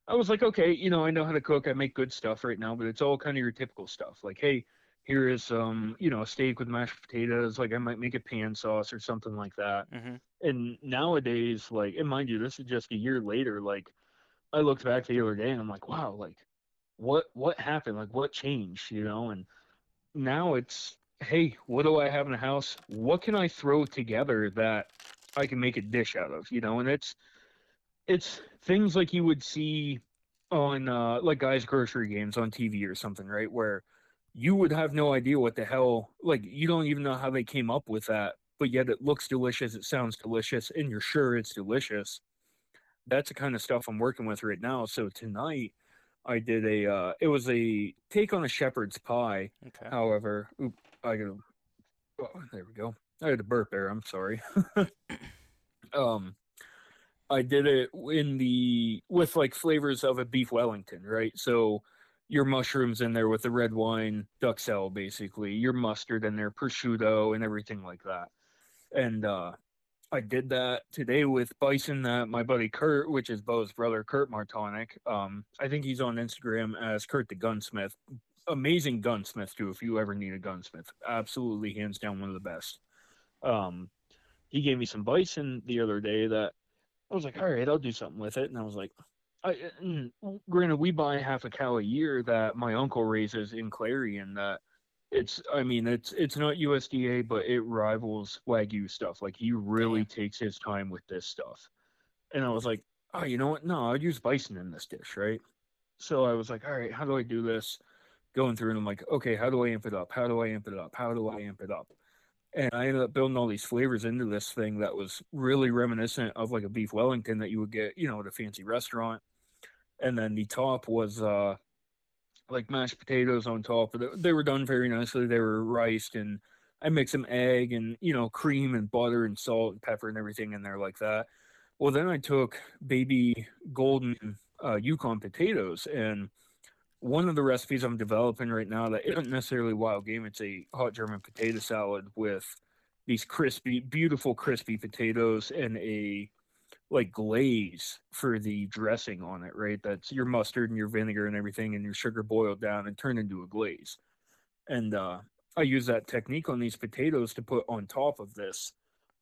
I was like, okay, you know, I know how to cook. I make good stuff right now, but it's all kind of your typical stuff. Like, hey, here is, um, you know, a steak with mashed potatoes. Like, I might make a pan sauce or something like that. Mm-hmm. And nowadays, like, and mind you, this is just a year later. Like, I looked back the other day and I'm like, wow, like, what, what happened? Like, what changed, you know? And now it's, hey, what do I have in the house? What can I throw together that I can make a dish out of, you know? And it's, it's things like you would see on, uh, like, guys' grocery games on T V or something, right? Where you would have no idea what the hell, like, you don't even know how they came up with that, but yet it looks delicious, it sounds delicious, and you're sure it's delicious. That's the kind of stuff I'm working with right now. So tonight I did a, uh, it was a take on a shepherd's pie. Okay. However, oop, I got a, oh, there we go. I had a burp there. I'm sorry. um, I did it in the, with like flavors of a beef Wellington, right? So your mushrooms in there with the red wine, duxelle, basically, your mustard in there, prosciutto and everything like that. And, uh, I did that today with bison that my buddy Kurt, which is Bo's brother, Kurt Martonic. Um, I think he's on Instagram as Kurt the Gunsmith. Amazing gunsmith too. If you ever need a gunsmith, absolutely hands down one of the best. Um, he gave me some bison the other day that I was like, all right, I'll do something with it. And I was like, I, granted, we buy half a cow a year that my uncle raises in Clary, and that it's, I mean, it's, it's not U S D A, but it rivals Wagyu stuff. Like, he really yeah. takes his time with this stuff. And I was like, oh, you know what? No, I'd use bison in this dish. Right. So I was like, all right, how do I do this? Going through, and I'm like, okay, how do I amp it up? How do I amp it up? How do I amp it up? And I ended up building all these flavors into this thing that was really reminiscent of like a beef Wellington that you would get, you know, at a fancy restaurant. And then the top was uh, like mashed potatoes on top. They were done very nicely. They were riced, and I mixed some egg and, you know, cream and butter and salt and pepper and everything in there like that. Well, then I took baby golden uh, Yukon potatoes, and one of the recipes I'm developing right now that isn't necessarily wild game, it's a hot German potato salad with these crispy, beautiful crispy potatoes and a like glaze for the dressing on it, right? That's your mustard and your vinegar and everything, and your sugar boiled down and turned into a glaze. And uh, I use that technique on these potatoes to put on top of this,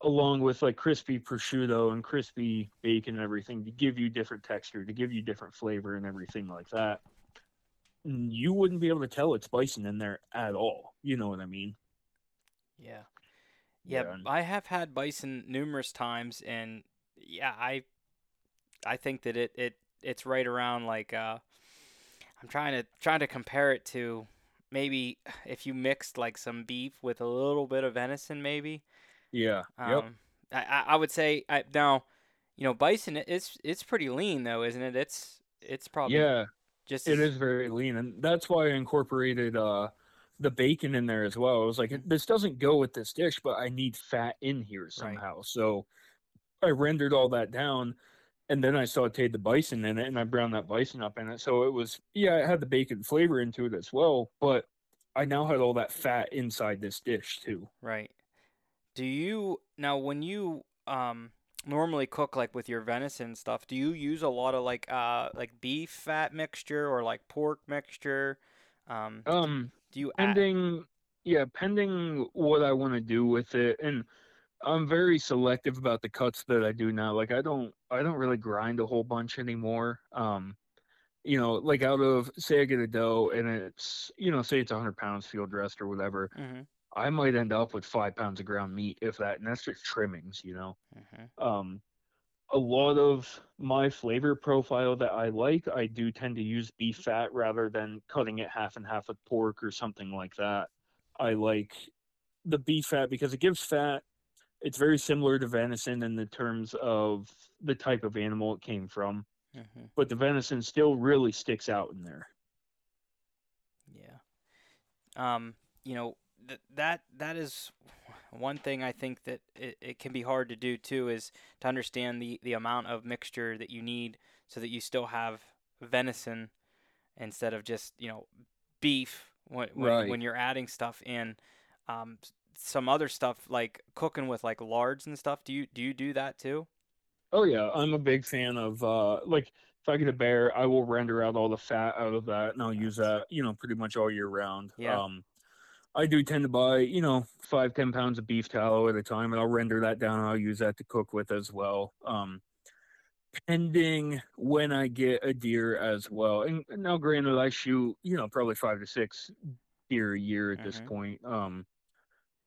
along with like crispy prosciutto and crispy bacon and everything, to give you different texture, to give you different flavor and everything like that. You wouldn't be able to tell it's bison in there at all. You know what I mean? Yeah. Yeah, yeah. I have had bison numerous times, and yeah, I I think that it, it it's right around like uh I'm trying to trying to compare it to maybe if you mixed like some beef with a little bit of venison maybe. Yeah. Um yep. I I would say I now, you know, bison it's it's pretty lean though, isn't it? It's it's probably Yeah. Just... It is very lean, and that's why I incorporated uh, the bacon in there as well. I was like, this doesn't go with this dish, but I need fat in here somehow. Right. So I rendered all that down, and then I sauteed the bison in it, and I browned that bison up in it. So it was, yeah, it had the bacon flavor into it as well, but I now had all that fat inside this dish too. Right. Do you, now when you... um. normally cook like with your venison stuff, do you use a lot of like uh like beef fat mixture or like pork mixture? Um, um do you pending add... yeah pending what I want to do with it, and I'm very selective about the cuts that I do now. Like I don't I don't really grind a whole bunch anymore. Um, you know, like out of say I get a doe and it's, you know, say it's one hundred pounds field dressed or whatever. Mm-hmm. I might end up with five pounds of ground meat, if that, and that's just trimmings, you know. Mm-hmm. Um, a lot of my flavor profile that I like, I do tend to use beef fat rather than cutting it half and half with pork or something like that. I like the beef fat because it gives fat. It's very similar to venison in the terms of the type of animal it came from, mm-hmm. but the venison still really sticks out in there. Yeah. Um, you know, That, that that is one thing I think that it, it can be hard to do too, is to understand the, the amount of mixture that you need so that you still have venison instead of just, you know, beef when when, right. when you're adding stuff in. Um, some other stuff like cooking with like lards and stuff. Do you do you do that too? Oh yeah, I'm a big fan of uh, like If I get a bear, I will render out all the fat out of that, and I'll use that, you know, pretty much all year round. Yeah. Um, I do tend to buy, you know, five, ten pounds of beef tallow at a time, and I'll render that down, and I'll use that to cook with as well. Um, pending when I get a deer as well. And, and now, granted, I shoot, you know, probably five to six deer a year at mm-hmm. this point. Um,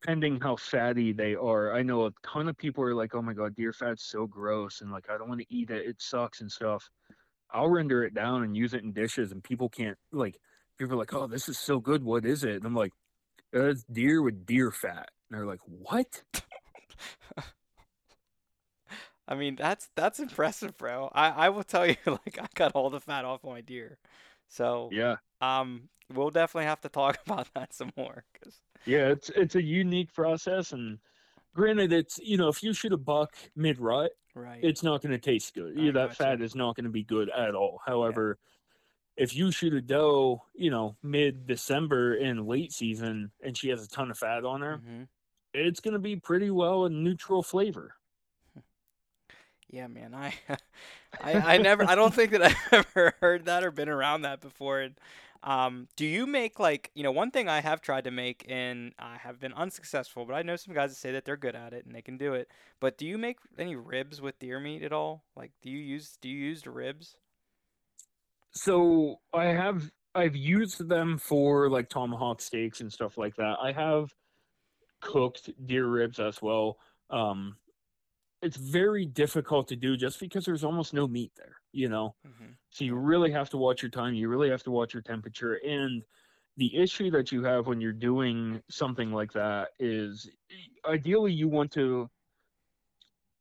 depending how fatty they are. I know a ton of people are like, oh my God, deer fat's so gross. And like, I don't want to eat it. It sucks and stuff. I'll render it down and use it in dishes. And people can't like, people are like, oh, this is so good. What is it? And I'm like, it's deer with deer fat. And they're like, what? I mean, that's, that's impressive, bro. I, I will tell you, like, I got all the fat off my deer. So yeah, um, we'll definitely have to talk about that some more. Cause... yeah, it's it's a unique process, and granted, it's, you know, if you shoot a buck mid rut, right, it's not going to taste good. Yeah, that fat you. is not going to be good at all. However, yeah. if you shoot a doe, you know, mid December and late season, and she has a ton of fat on her, mm-hmm. it's going to be pretty well a neutral flavor. Yeah, man, I, I, I never, I don't think that I've ever heard that or been around that before. And, um, do you make like, you know, one thing I have tried to make and I have been unsuccessful, but I know some guys that say that they're good at it and they can do it. But do you make any ribs with deer meat at all? Like, do you use, do you use the ribs? So I have, I've used them for like tomahawk steaks and stuff like that. I have cooked deer ribs as well. Um, It's very difficult to do just because there's almost no meat there, you know? Mm-hmm. So you really have to watch your time. You really have to watch your temperature. And the issue that you have when you're doing something like that is ideally you want to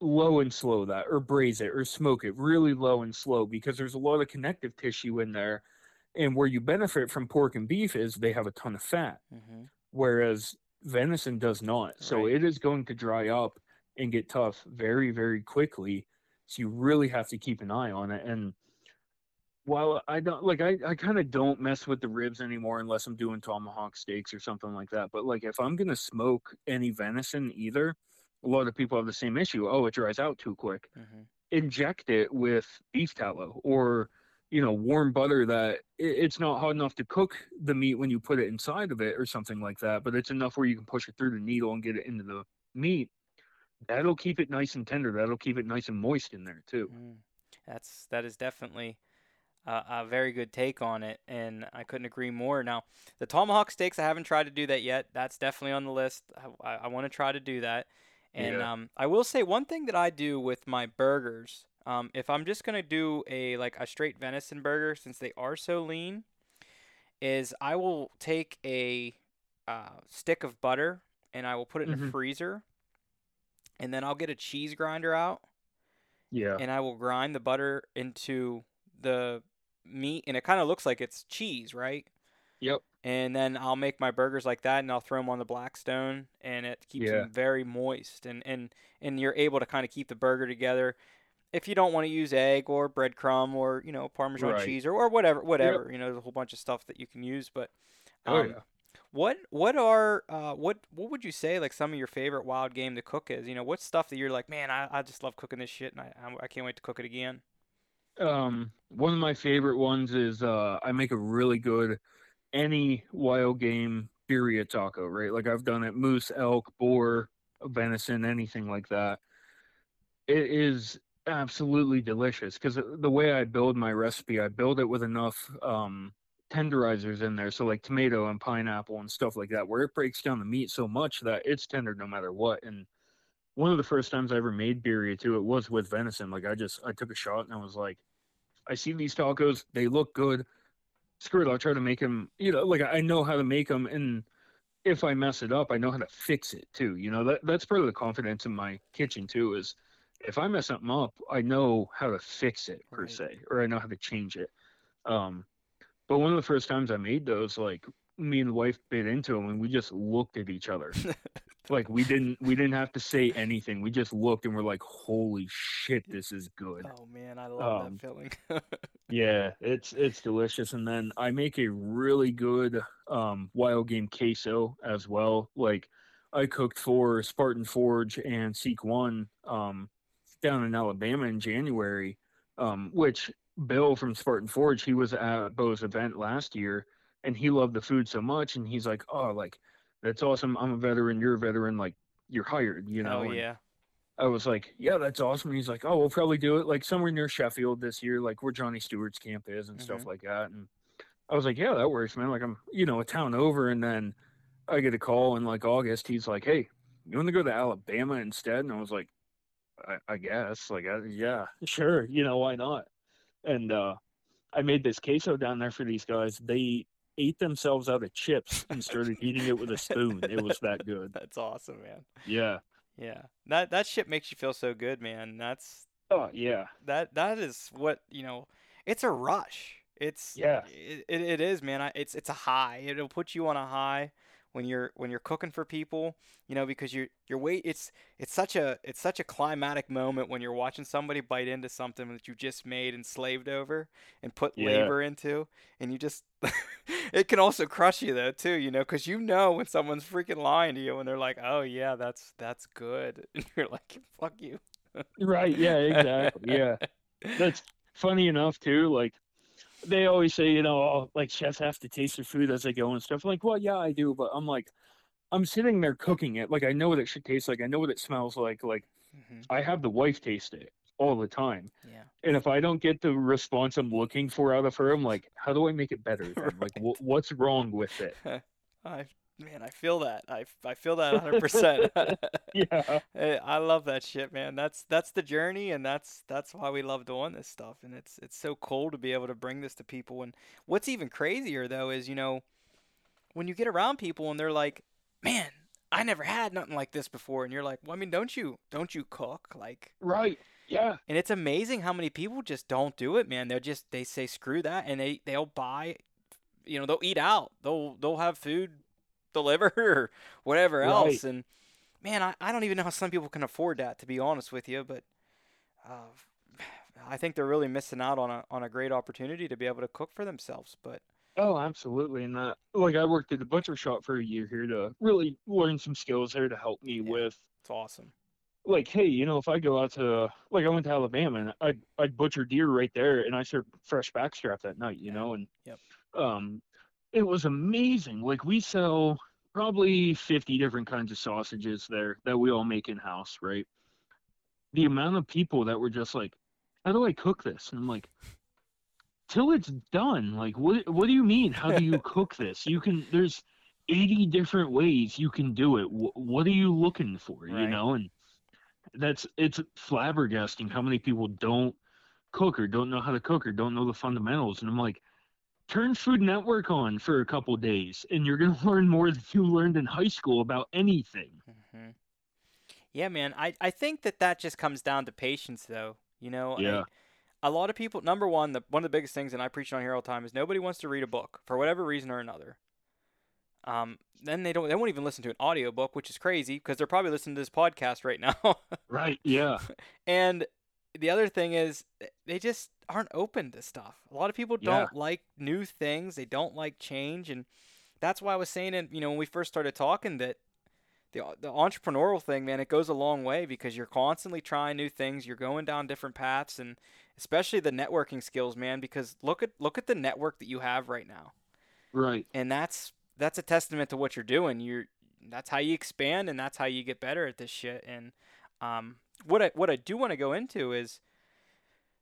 low and slow that, or braise it, or smoke it really low and slow, because there's a lot of connective tissue in there. And where you benefit from pork and beef is they have a ton of fat, mm-hmm. whereas venison does not. So right. it is going to dry up and get tough very, very quickly. So you really have to keep an eye on it. And while I don't like, I, I kind of don't mess with the ribs anymore unless I'm doing tomahawk steaks or something like that. But like, if I'm going to smoke any venison either, a lot of people have the same issue. Oh, it dries out too quick. Mm-hmm. Inject it with beef tallow or, you know, warm butter that it, it's not hot enough to cook the meat when you put it inside of it or something like that, but it's enough where you can push it through the needle and get it into the meat. That'll keep it nice and tender. That'll keep it nice and moist in there too. Mm. That's that is definitely uh, a very good take on it, and I couldn't agree more. Now, the tomahawk steaks, I haven't tried to do that yet. That's definitely on the list. I, I, I want to try to do that. And yeah. um, I will say one thing that I do with my burgers, um, if I'm just gonna do a like a straight venison burger, since they are so lean, is I will take a uh, stick of butter and I will put it in mm-hmm. a freezer. And then I'll get a cheese grinder out. Yeah. And I will grind the butter into the meat. And it kind of looks like it's cheese, right? Yep. And then I'll make my burgers like that, and I'll throw them on the Blackstone. And it keeps yeah. them very moist. And, and, and you're able to kind of keep the burger together. If you don't want to use egg or breadcrumb or, you know, Parmesan right. cheese or, or whatever, whatever. Yep. You know, there's a whole bunch of stuff that you can use. But um, oh, yeah. What what are uh what what would you say like some of your favorite wild game to cook is? You know, what's stuff that you're like, man, I, I just love cooking this shit, and I, I I can't wait to cook it again. Um, one of my favorite ones is uh I make a really good any wild game birria taco, right? Like I've done it moose, elk, boar, venison, anything like that. It is absolutely delicious because the way I build my recipe, I build it with enough um. tenderizers in there, so like tomato and pineapple and stuff like that, where it breaks down the meat so much that it's tender no matter what. And one of the first times I ever made birria too, it was with venison. Like I just I took a shot and I was like, I see these tacos, they look good, screw it, I'll try to make them, you know, like I know how to make them, and if I mess it up, I know how to fix it too, you know. That that's part of the confidence in my kitchen too, is if I mess something up, I know how to fix it per right. se, or I know how to change it. um But one of the first times I made those, like me and the wife bit into them, and we just looked at each other, like we didn't we didn't have to say anything. We just looked and we're like, "Holy shit, this is good!" Oh man, I love um, that feeling. Yeah, it's it's delicious. And then I make a really good um, wild game queso as well. Like I cooked for Spartan Forge and Seek One um, down in Alabama in January, um, which Bill from Spartan Forge, he was at Bo's event last year, and he loved the food so much, and he's like, oh, like, that's awesome. I'm a veteran. You're a veteran. Like, you're hired, you know? Oh, yeah. And I was like, yeah, that's awesome. And he's like, oh, we'll probably do it, like, somewhere near Sheffield this year, like where Johnny Stewart's camp is and mm-hmm. stuff like that. And I was like, yeah, that works, man. Like, I'm, you know, a town over. And then I get a call in, like, August. He's like, hey, you want to go to Alabama instead? And I was like, I, I guess. Like, I, yeah, sure. You know, why not? And uh, I made this queso down there for these guys. They ate themselves out of chips and started eating it with a spoon. It was that good. That's awesome, man. Yeah. Yeah. That that shit makes you feel so good, man. That's Oh, yeah. That that is what, you know, it's a rush. It's Yeah. It it, it is, man. I, it's it's a high. It'll put you on a high when you're when you're cooking for people, you know, because you're you're wait it's it's such a it's such a climatic moment when you're watching somebody bite into something that you just made and slaved over and put yeah. labor into, and you just it can also crush you though too, you know, because you know when someone's freaking lying to you and they're like, oh yeah, that's that's good, and you're like, fuck you. Right, yeah, exactly. Yeah, that's funny enough too, like they always say, you know, like chefs have to taste their food as they go and stuff. I'm like, well, yeah, I do, but I'm like, I'm sitting there cooking it. Like, I know what it should taste like. I know what it smells like. Like, mm-hmm. I have the wife taste it all the time. Yeah. And if I don't get the response I'm looking for out of her, I'm like, how do I make it better? Right. Like, w- what's wrong with it? I man, I feel that. I I feel that one hundred percent. Yeah. I love that shit, man. That's that's the journey, and that's that's why we love doing this stuff. And it's it's so cool to be able to bring this to people. And what's even crazier though is, you know, when you get around people and they're like, "Man, I never had nothing like this before." And you're like, "Well, I mean, don't you don't you cook?" Like, right. Yeah. And it's amazing how many people just don't do it, man. They're just they say screw that, and they they'll buy, you know, they'll eat out. They'll they'll have food deliver or whatever else, right. And man, I, I don't even know how some people can afford that, to be honest with you, but uh, I think they're really missing out on a on a great opportunity to be able to cook for themselves. But oh, absolutely. And that, like, I worked at the butcher shop for a year here to really learn some skills there to help me yeah, with it's awesome. Like, hey, you know, if I go out to, like, I went to Alabama and I'd, I'd butcher deer right there, and I served fresh backstrap that night, you yeah. know, and yep. um it was amazing. Like, we sell probably fifty different kinds of sausages there that we all make in-house, right? The amount of people that were just like, how do I cook this? And I'm like, till it's done. Like, what What do you mean? How do you cook this? You can, there's eighty different ways you can do it. W- what are you looking for, right. you know? And that's, it's flabbergasting how many people don't cook or don't know how to cook or don't know the fundamentals. And I'm like, turn Food Network on for a couple days, and you're going to learn more than you learned in high school about anything. Mm-hmm. Yeah, man. I, I think that that just comes down to patience, though. You know, yeah. I, a lot of people, number one, the, one of the biggest things, and I preach on here all the time, is nobody wants to read a book for whatever reason or another. Um, then they don't, they won't even listen to an audiobook, which is crazy because they're probably listening to this podcast right now. Right. Yeah. And the other thing is they just aren't open to stuff. A lot of people don't yeah. like new things. They don't like change. And that's why I was saying, and you know, when we first started talking, that the the entrepreneurial thing, man, it goes a long way because you're constantly trying new things. You're going down different paths, and especially the networking skills, man, because look at, look at the network that you have right now. Right. And that's, that's a testament to what you're doing. You're, that's how you expand, and that's how you get better at this shit. And, um, What I what I do want to go into is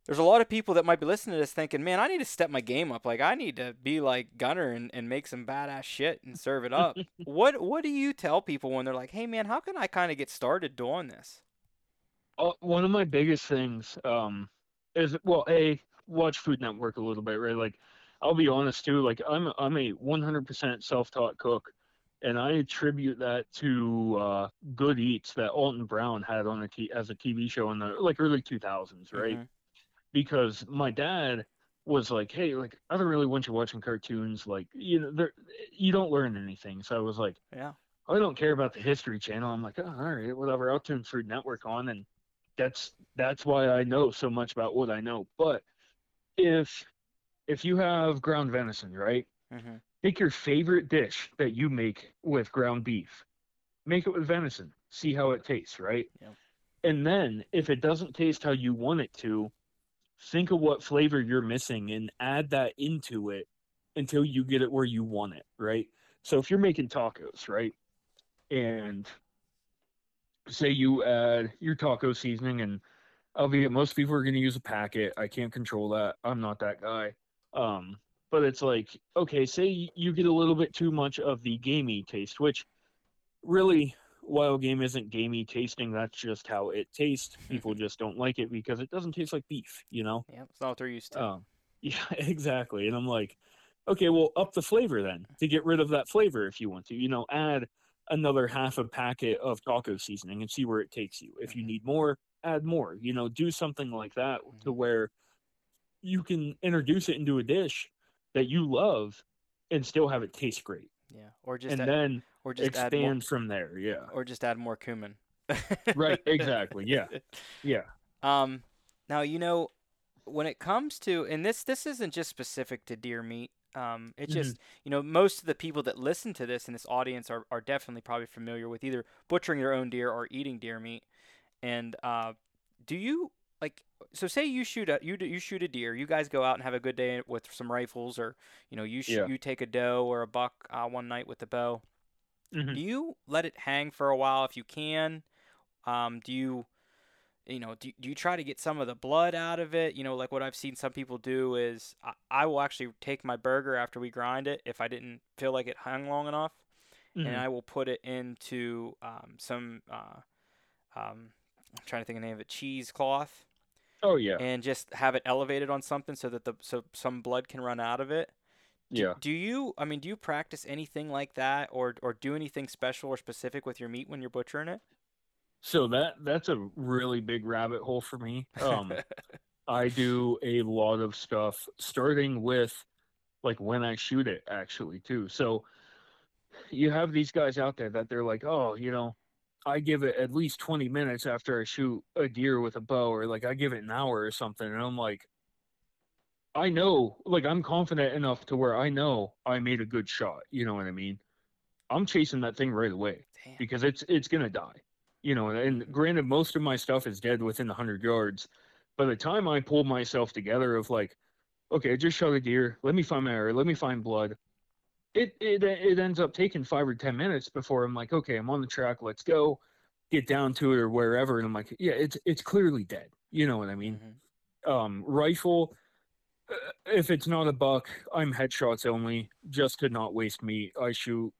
there's a lot of people that might be listening to this thinking, man, I need to step my game up. Like, I need to be like Gunnar and, and make some badass shit and serve it up. What what do you tell people when they're like, hey, man, how can I kind of get started doing this? Uh, one of my biggest things um, is, well, A, watch Food Network a little bit, right? Like, I'll be honest, too. Like, I'm, I'm a one hundred percent self-taught cook. And I attribute that to uh, Good Eats that Alton Brown had on a t- as a T V show in the like early two thousands, right? Mm-hmm. Because my dad was like, "Hey, like I don't really want you watching cartoons. Like you know, you don't learn anything." So I was like, "Yeah, I don't care about the History Channel." I'm like, "Oh, all right, whatever. I'll turn Food Network on," and that's that's why I know so much about what I know. But if if you have ground venison, right? Mm-hmm. Take your favorite dish that you make with ground beef. Make it with venison. See how it tastes, right? Yeah. And then if it doesn't taste how you want it to, Think of what flavor you're missing and add that into it until you get it where you want it, right? So if you're making tacos, right, and say you add your taco seasoning, and albeit most people are going to use a packet. I can't control that. I'm not that guy. Um, but it's like, okay, say you get a little bit too much of the gamey taste, which really wild game isn't gamey tasting. That's just how it tastes. People just don't like it because it doesn't taste like beef, you know? Yeah, it's not what they're used to. Um, yeah, exactly. And I'm like, okay, well, up the flavor then to get rid of that flavor if you want to. You know, add another half a packet of taco seasoning and see where it takes you. If you need more, add more. You know, do something like that to where you can introduce it into a dish that you love and still have it taste great. Yeah, or just and add, then or just expand add more, from there. Yeah, or just add more cumin. Right, exactly. Yeah, yeah. Um, now you know when it comes to, and this this isn't just specific to deer meat. Um, it's mm-hmm. just, you know, most of the people that listen to this in this audience are are definitely probably familiar with either butchering their own deer or eating deer meat. And uh, do you like? So say you shoot a you you shoot a deer. You guys go out and have a good day with some rifles, or you know you sh- yeah. you take a doe or a buck uh, one night with the bow. Mm-hmm. Do you let it hang for a while if you can? Um, do you you know do do you try to get some of the blood out of it? You know, like what I've seen some people do is I, I will actually take my burger after we grind it if I didn't feel like it hung long enough, mm-hmm. and I will put it into um, some uh, um, I'm trying to think of the name of it cheesecloth. Oh yeah, and just have it elevated on something so that the so some blood can run out of it. Do, yeah. Do you? I mean, do you practice anything like that, or or do anything special or specific with your meat when you're butchering it? So that that's a really big rabbit hole for me. Um, I do a lot of stuff, starting with like when I shoot it, actually too. So you have these guys out there that they're like, oh, you know. I give it at least twenty minutes after I shoot a deer with a bow, or like I give it an hour or something. And I'm like, I know, like I'm confident enough to where I know I made a good shot. You know what I mean? I'm chasing that thing right away Damn. because it's, it's going to die, you know? And, and granted, most of my stuff is dead within a hundred yards. By the time I pulled myself together of like, okay, I just shot a deer. Let me find my arrow. Let me find blood. It, it it ends up taking five or ten minutes before I'm like, okay, I'm on the track. Let's go, get down to it or wherever. And I'm like, yeah, it's it's clearly dead. You know what I mean? Mm-hmm. Um, rifle, if it's not a buck, I'm headshots only, just to not waste meat. I shoot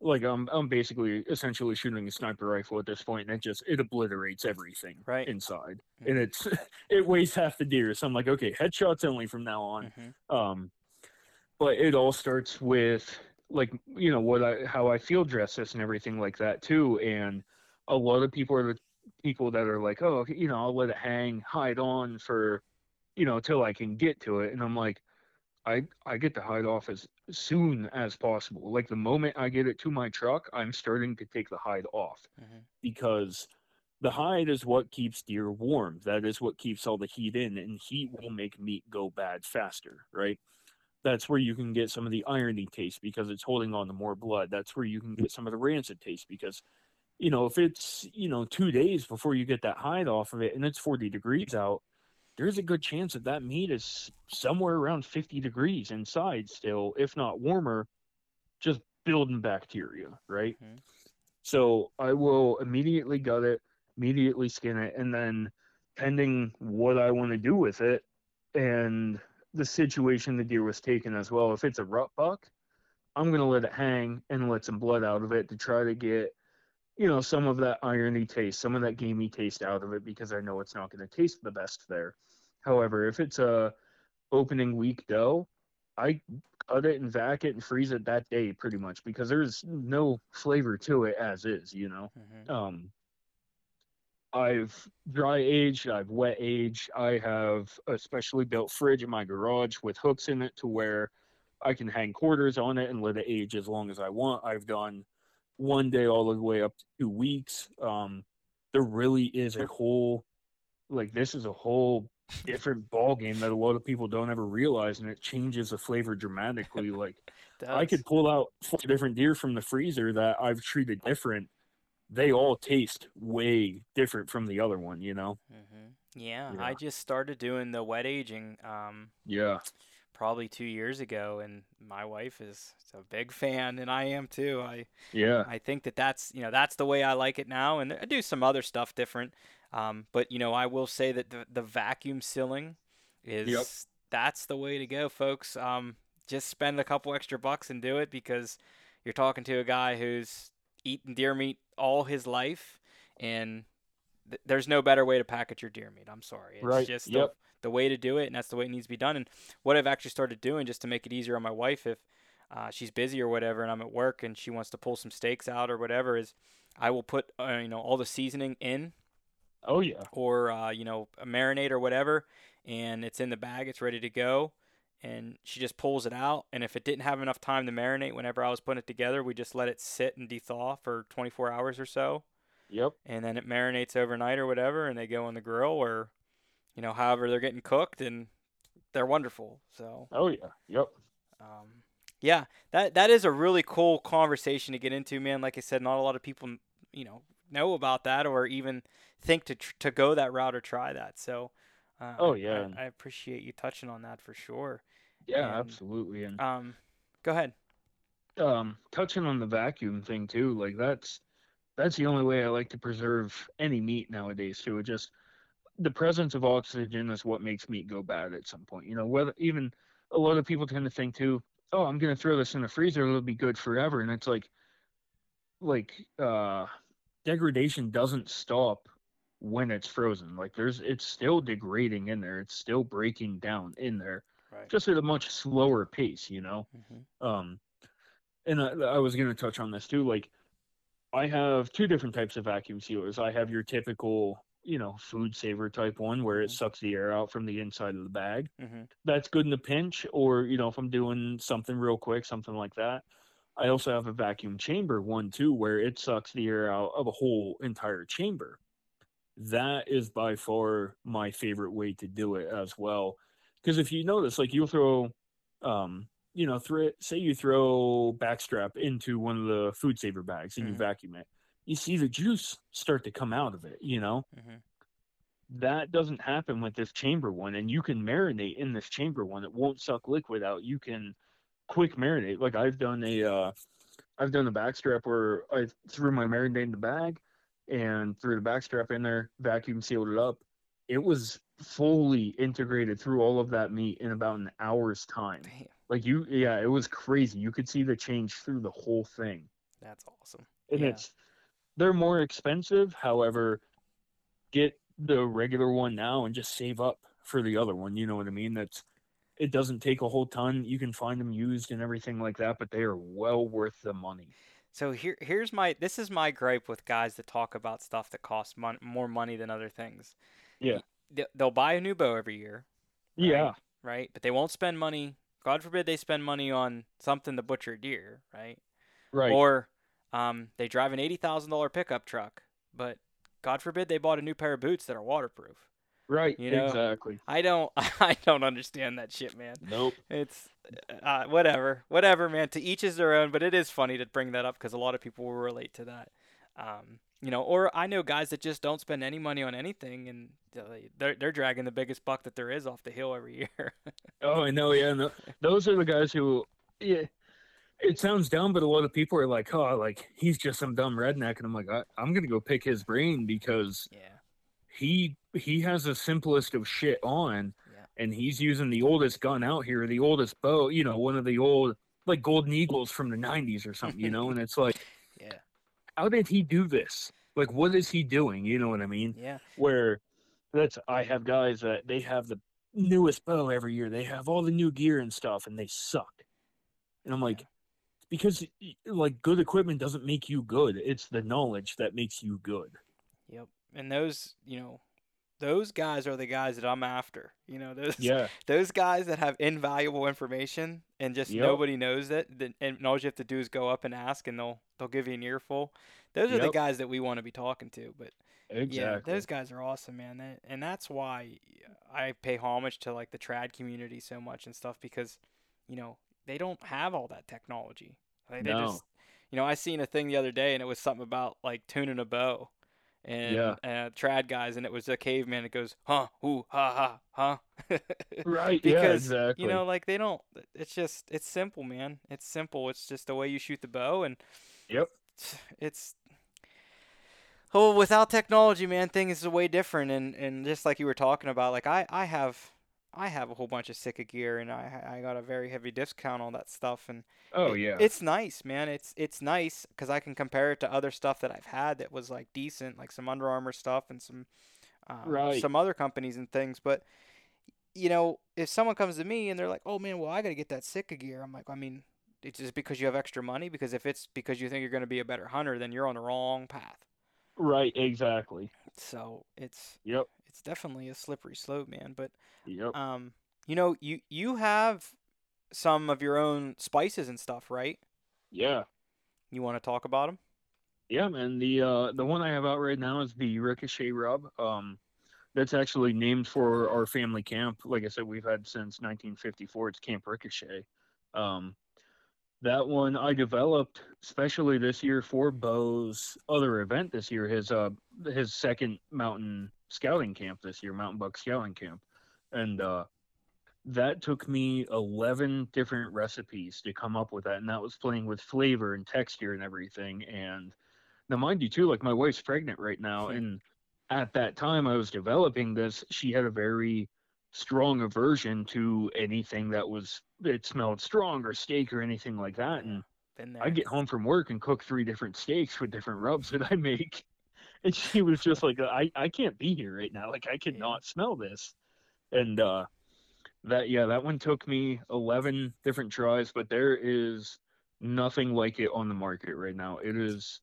like I'm I'm basically essentially shooting a sniper rifle at this point, and it just it obliterates everything right inside, mm-hmm. and it's it wastes half the deer. So I'm like, okay, headshots only from now on. Mm-hmm. Um. But it all starts with like, you know, what I, how I field dress this and everything like that too. And a lot of people are the people that are like, oh, you know, I'll let it hang, hide on for, you know, till I can get to it. And I'm like, I, I get to hide off as soon as possible. Like the moment I get it to my truck, I'm starting to take the hide off mm-hmm. because the hide is what keeps deer warm. That is what keeps all the heat in, and heat will make meat go bad faster. Right. That's where you can get some of the irony taste because it's holding on to more blood. That's where you can get some of the rancid taste because, you know, if it's, you know, two days before you get that hide off of it and it's forty degrees out, there's a good chance that that meat is somewhere around fifty degrees inside still, if not warmer, just building bacteria, right? Mm-hmm. So I will immediately gut it, immediately skin it, and then pending what I want to do with it and the situation the deer was taken as well. If it's a rut buck, I'm going to let it hang and let some blood out of it to try to get, you know, some of that irony taste, some of that gamey taste out of it because I know it's not going to taste the best there. However, if it's a opening week doe, I cut it and vac it and freeze it that day pretty much because there's no flavor to it as is, you know. Mm-hmm. Um, I've dry aged, I've wet aged, I have a specially built fridge in my garage with hooks in it to where I can hang quarters on it and let it age as long as I want. I've done one day all the way up to two weeks. Um, there really is a whole, like this is a whole different ball game that a lot of people don't ever realize, and it changes the flavor dramatically. Like I could pull out four different deer from the freezer that I've treated different. They all taste way different from the other one, you know? Mm-hmm. Yeah, yeah. I just started doing the wet aging. Um, yeah. Probably two years ago, and my wife is a big fan, and I am too. I yeah. I think that that's you know that's the way I like it now, and I do some other stuff different. Um, but you know I will say that the the vacuum sealing is yep. that's the way to go, folks. Um, just spend a couple extra bucks and do it, because you're talking to a guy who's eaten deer meat all his life, and th- there's no better way to package your deer meat. I'm sorry, it's right. just yep. the, the way to do it, and that's the way it needs to be done. And what I've actually started doing, just to make it easier on my wife, if uh, she's busy or whatever, and I'm at work and she wants to pull some steaks out or whatever, is I will put uh, you know all the seasoning in. Oh yeah. Or uh, you know a marinade or whatever, and it's in the bag, it's ready to go, and she just pulls it out. And if it didn't have enough time to marinate, whenever I was putting it together, we just let it sit and de-thaw for twenty-four hours or so. Yep. And then it marinates overnight or whatever, and they go on the grill or, you know, however they're getting cooked, and they're wonderful. So. Oh yeah. Yep. Um, yeah, that, that is a really cool conversation to get into, man. Like I said, not a lot of people, you know, know about that or even think to, tr- to go that route or try that. So, Uh, oh yeah, I, I appreciate you touching on that for sure. Yeah, and, absolutely. And um, go ahead. Um, touching on the vacuum thing too, like that's that's the only way I like to preserve any meat nowadays too. It just the presence of oxygen is what makes meat go bad at some point. You know, whether even a lot of people tend to think too, oh, I'm gonna throw this in the freezer, it'll be good forever, and it's like, like uh, degradation doesn't stop when it's frozen. Like there's it's still degrading in there, it's still breaking down in there, right. Just at a much slower pace, you know. Mm-hmm. um and I, I was going to touch on this too, like I have two different types of vacuum sealers. I have your typical, you know, FoodSaver type one where it mm-hmm. sucks the air out from the inside of the bag. Mm-hmm. That's good in a pinch, or you know, if I'm doing something real quick, something like that. I also have a vacuum chamber one too where it sucks the air out of a whole entire chamber. That is by far my favorite way to do it as well, because if you notice, like you'll throw, um, you know, th- say you throw backstrap into one of the FoodSaver bags and mm-hmm. you vacuum it, you see the juice start to come out of it. You know, mm-hmm. that doesn't happen with this chamber one, and you can marinate in this chamber one. It won't suck liquid out. You can quick marinate. Like I've done a, uh, I've done a backstrap where I threw my marinade in the bag and threw the backstrap in there, vacuum sealed it up. It was fully integrated through all of that meat in about an hour's time. Damn. Like you, yeah, it was crazy. You could see the change through the whole thing. That's awesome. And yeah. it's, they're more expensive. However, get the regular one now and just save up for the other one. You know what I mean? That's, it doesn't take a whole ton. You can find them used and everything like that, but they are well worth the money. So here, here's my, this is my gripe with guys that talk about stuff that costs mon- more money than other things. Yeah. They, they'll buy a new bow every year. Right? Yeah. Right. But they won't spend money. God forbid they spend money on something to butcher a deer. Right. Right. Or um, they drive an eighty thousand dollars pickup truck, but God forbid they bought a new pair of boots that are waterproof. Right. You know, exactly. I don't, I don't understand that shit, man. Nope. It's uh, whatever, whatever, man, to each is their own, but it is funny to bring that up because a lot of people will relate to that. Um, you know, or I know guys that just don't spend any money on anything, and they're, they're dragging the biggest buck that there is off the hill every year. Oh, I know. Yeah. No, those are the guys who, yeah, it sounds dumb, but a lot of people are like, oh, like he's just some dumb redneck. And I'm like, I, I'm going to go pick his brain because yeah. he, he has the simplest of shit on, yeah. and he's using the oldest gun out here, the oldest bow, you know, one of the old, like Golden Eagles from the nineties or something, you know? And it's like, yeah, how did he do this? Like, what is he doing? You know what I mean? Yeah. Where that's, I have guys that they have the newest bow every year. They have all the new gear and stuff, and they suck. And I'm like, yeah. because like good equipment doesn't make you good. It's the knowledge that makes you good. Yep. And those, you know, those guys are the guys that I'm after, you know, those, yeah. those guys that have invaluable information and just yep. nobody knows it. And all you have to do is go up and ask, and they'll, they'll give you an earful. Those yep. are the guys that we want to be talking to, but exactly. yeah, those guys are awesome, man. And that's why I pay homage to like the trad community so much and stuff, because, you know, they don't have all that technology. Like, they no. just, you know, I seen a thing the other day, and it was something about like tuning a bow. and yeah. uh, trad guys, and it was a caveman that goes, huh, ooh, ha, ha, huh. Right, because, yeah, exactly. You know, like, they don't, it's just, it's simple, man. It's simple. It's just the way you shoot the bow, and yep. it's, oh, without technology, man, things are way different, and, and just like you were talking about, like, I, I have... I have a whole bunch of Sika gear, and I I got a very heavy discount on that stuff. And oh it, yeah, it's nice, man. It's it's nice because I can compare it to other stuff that I've had that was like decent, like some Under Armour stuff and some um, right. some other companies and things. But you know, if someone comes to me and they're like, "Oh man, well I got to get that Sika gear," I'm like, "I mean, it's just because you have extra money. Because if it's because you think you're going to be a better hunter, then you're on the wrong path." Right. Exactly. So it's yep. It's definitely a slippery slope, man. But, yep. um, you know, you, you have some of your own spices and stuff, right? Yeah. You want to talk about them? Yeah, man. The uh, the one I have out right now is the Ricochet Rub. Um, that's actually named for our family camp. Like I said, we've had since nineteen fifty-four. It's Camp Ricochet. Um, that one I developed especially this year for Bo's other event this year. His uh his second mountain. Scouting camp this year, Mountain Buck Scouting Camp, and uh that took me eleven different recipes to come up with that, and that was playing with flavor and texture and everything. And now, mind you, too, like my wife's pregnant right now, and at that time I was developing this, she had a very strong aversion to anything that was it smelled strong or steak or anything like that. And I get home from work and cook three different steaks with different rubs that I make. And she was just like, I, I can't be here right now. Like, I cannot smell this. And uh, that, yeah, that one took me eleven different tries, but there is nothing like it on the market right now. It is,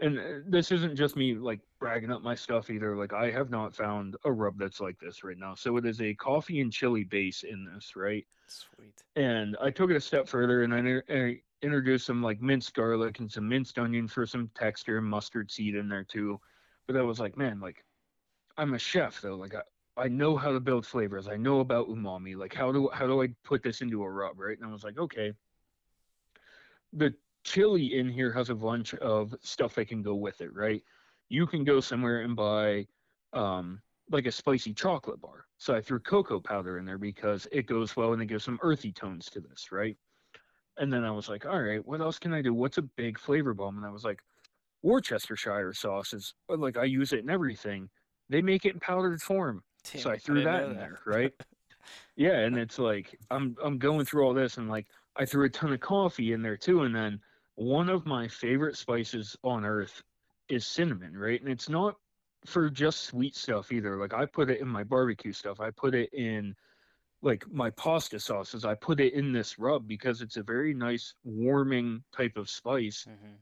and this isn't just me, like, bragging up my stuff either. Like, I have not found a rub that's like this right now. So it is a coffee and chili base in this, right? Sweet. And I took it a step further, and I, I introduced some, like, minced garlic and some minced onion for some texture and mustard seed in there, too. But I was like, man, like, I'm a chef, though. Like, I, I know how to build flavors. I know about umami. Like, how do how do I put this into a rub, right? And I was like, okay. The chili in here has a bunch of stuff that can go with it, right? You can go somewhere and buy, um, like, a spicy chocolate bar. So I threw cocoa powder in there because it goes well and it gives some earthy tones to this, right? And then I was like, all right, what else can I do? What's a big flavor bomb? And I was like, Worcestershire sauces, like I use it in everything. They make it in powdered form. Damn, so I threw I that in that. there, right? Yeah, and it's like I'm I'm going through all this, and like I threw a ton of coffee in there too. And then one of my favorite spices on earth is cinnamon, right? And it's not for just sweet stuff either. Like I put it in my barbecue stuff. I put it in like my pasta sauces. I put it in this rub because it's a very nice warming type of spice. Mm-hmm.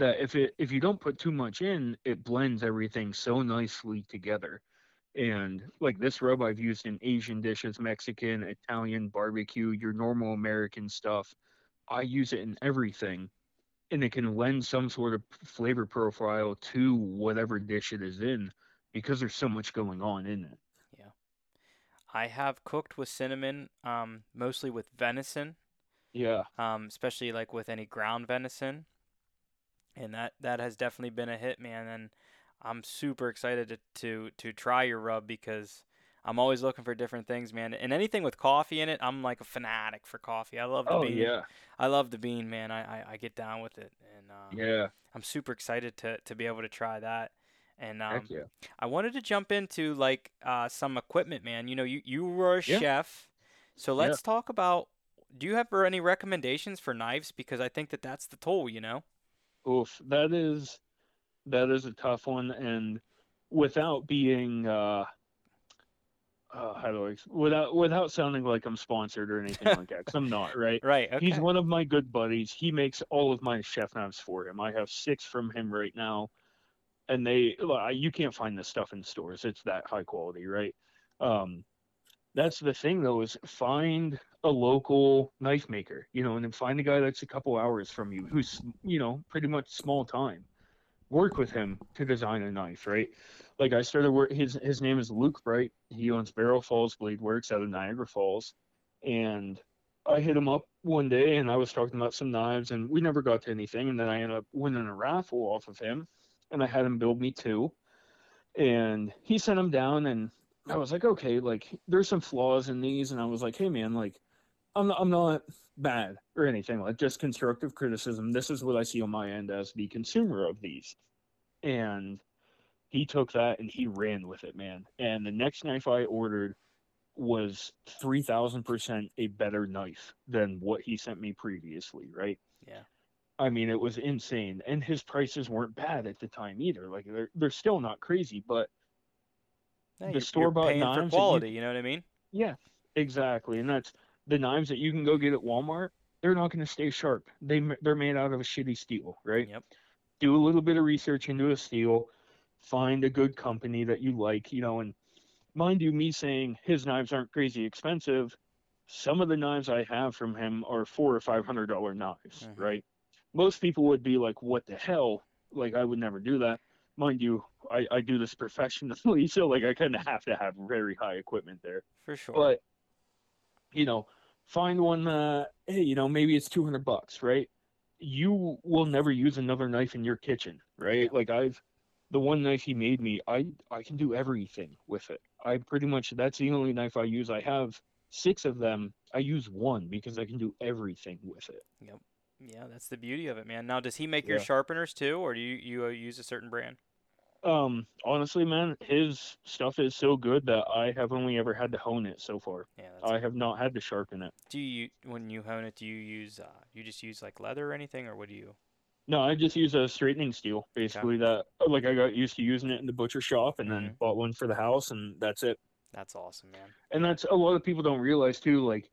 That if it if you don't put too much in, it blends everything so nicely together. And like this rub I've used in Asian dishes, Mexican, Italian, barbecue, your normal American stuff. I use it in everything, and it can lend some sort of flavor profile to whatever dish it is in because there's so much going on in it. Yeah. I have cooked with cinnamon, um, mostly with venison. Yeah. Um, especially like with any ground venison. And that, that has definitely been a hit, man. And I'm super excited to, to, to try your rub because I'm always looking for different things, man. And anything with coffee in it, I'm like a fanatic for coffee. I love the oh, bean. Yeah. I love the bean, man. I, I, I get down with it. And um, yeah. I'm super excited to, to be able to try that. And um, Heck yeah. I wanted to jump into like uh, some equipment, man. You know, you, you were a yeah. chef. So let's yeah. talk about, do you have any recommendations for knives? Because I think that that's the tool, you know? Oof, that is, that is a tough one, and without being, uh, uh, how do I, without without sounding like I'm sponsored or anything like that, because I'm not, right? Right. Okay. He's one of my good buddies. He makes all of my chef knives for him. I have six from him right now, and they, you can't find this stuff in stores. It's that high quality, right? Um, that's the thing though, is find a local knife maker, you know, and then find a guy that's a couple hours from you who's, you know, pretty much small time. Work with him to design a knife, right? Like I started work, his his name is Luke Bright. He owns Barrel Falls Blade Works out of Niagara Falls. And I hit him up one day and I was talking about some knives and we never got to anything. And then I ended up winning a raffle off of him and I had him build me two. And he sent them down, and I was like, okay, like, there's some flaws in these. And I was like, hey, man, like, I'm not, I'm not bad or anything. Like, just constructive criticism. This is what I see on my end as the consumer of these. And he took that, and he ran with it, man. And the next knife I ordered was three thousand percent a better knife than what he sent me previously, right? Yeah. I mean, it was insane. And his prices weren't bad at the time either. Like, they're, they're still not crazy, but yeah, the you're, store-bought you're knives... for quality, you, you know what I mean? Yeah, exactly. And that's the knives that you can go get at Walmart, they're not going to stay sharp. They, they're made out of a shitty steel, right? Yep. Do a little bit of research into a steel, find a good company that you like, you know, and mind you, me saying his knives aren't crazy expensive, some of the knives I have from him are four or five hundred dollar knives, mm-hmm. right? Most people would be like, what the hell? Like, I would never do that. Mind you, I, I do this professionally, so like I kind of have to have very high equipment there. For sure. But, you know, find one, uh, hey, you know, maybe it's two hundred bucks, right? You will never use another knife in your kitchen, right? Like, I've, the one knife he made me, I, I can do everything with it. I pretty much, that's the only knife I use. I have six of them. I use one because I can do everything with it. Yep. Yeah, that's the beauty of it, man. Now, does he make your yeah. sharpeners too, or do you, you uh, use a certain brand? Um, honestly, man, his stuff is so good that I have only ever had to hone it so far. Yeah, that's I cool. have not had to sharpen it. Do you, when you hone it, do you use, uh, you just use like leather or anything, or what do you? No, I just use a straightening steel, basically. Okay. That, like, I got used to using it in the butcher shop, and mm-hmm. then bought one for the house, and that's it. That's awesome, man. And that's, a lot of people don't realize too, like,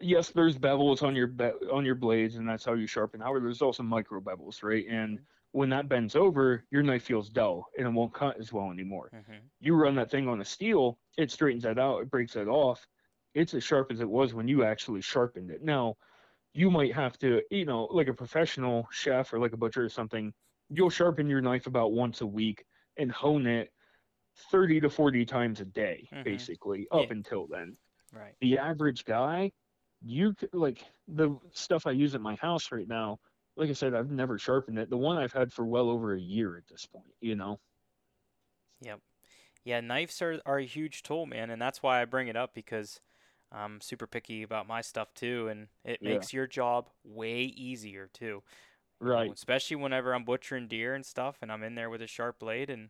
yes, there's bevels on your be- on your blades, and that's how you sharpen. However, there's also micro bevels, right? And when that bends over, your knife feels dull, and it won't cut as well anymore. Mm-hmm. You run that thing on a steel, it straightens that out, it breaks that off. It's as sharp as it was when you actually sharpened it. Now, you might have to, you know, like a professional chef or like a butcher or something, you'll sharpen your knife about once a week and hone it thirty to forty times a day, mm-hmm. basically, up yeah. until then. Right. The average guy, you like the stuff I use at my house right now, like I said, I've never sharpened it. The one I've had for well over a year at this point, you know? Yep. Yeah, knives are, are a huge tool, man, and that's why I bring it up, because I'm super picky about my stuff too, and it makes yeah. your job way easier too. Right. You know, especially whenever I'm butchering deer and stuff, and I'm in there with a sharp blade, and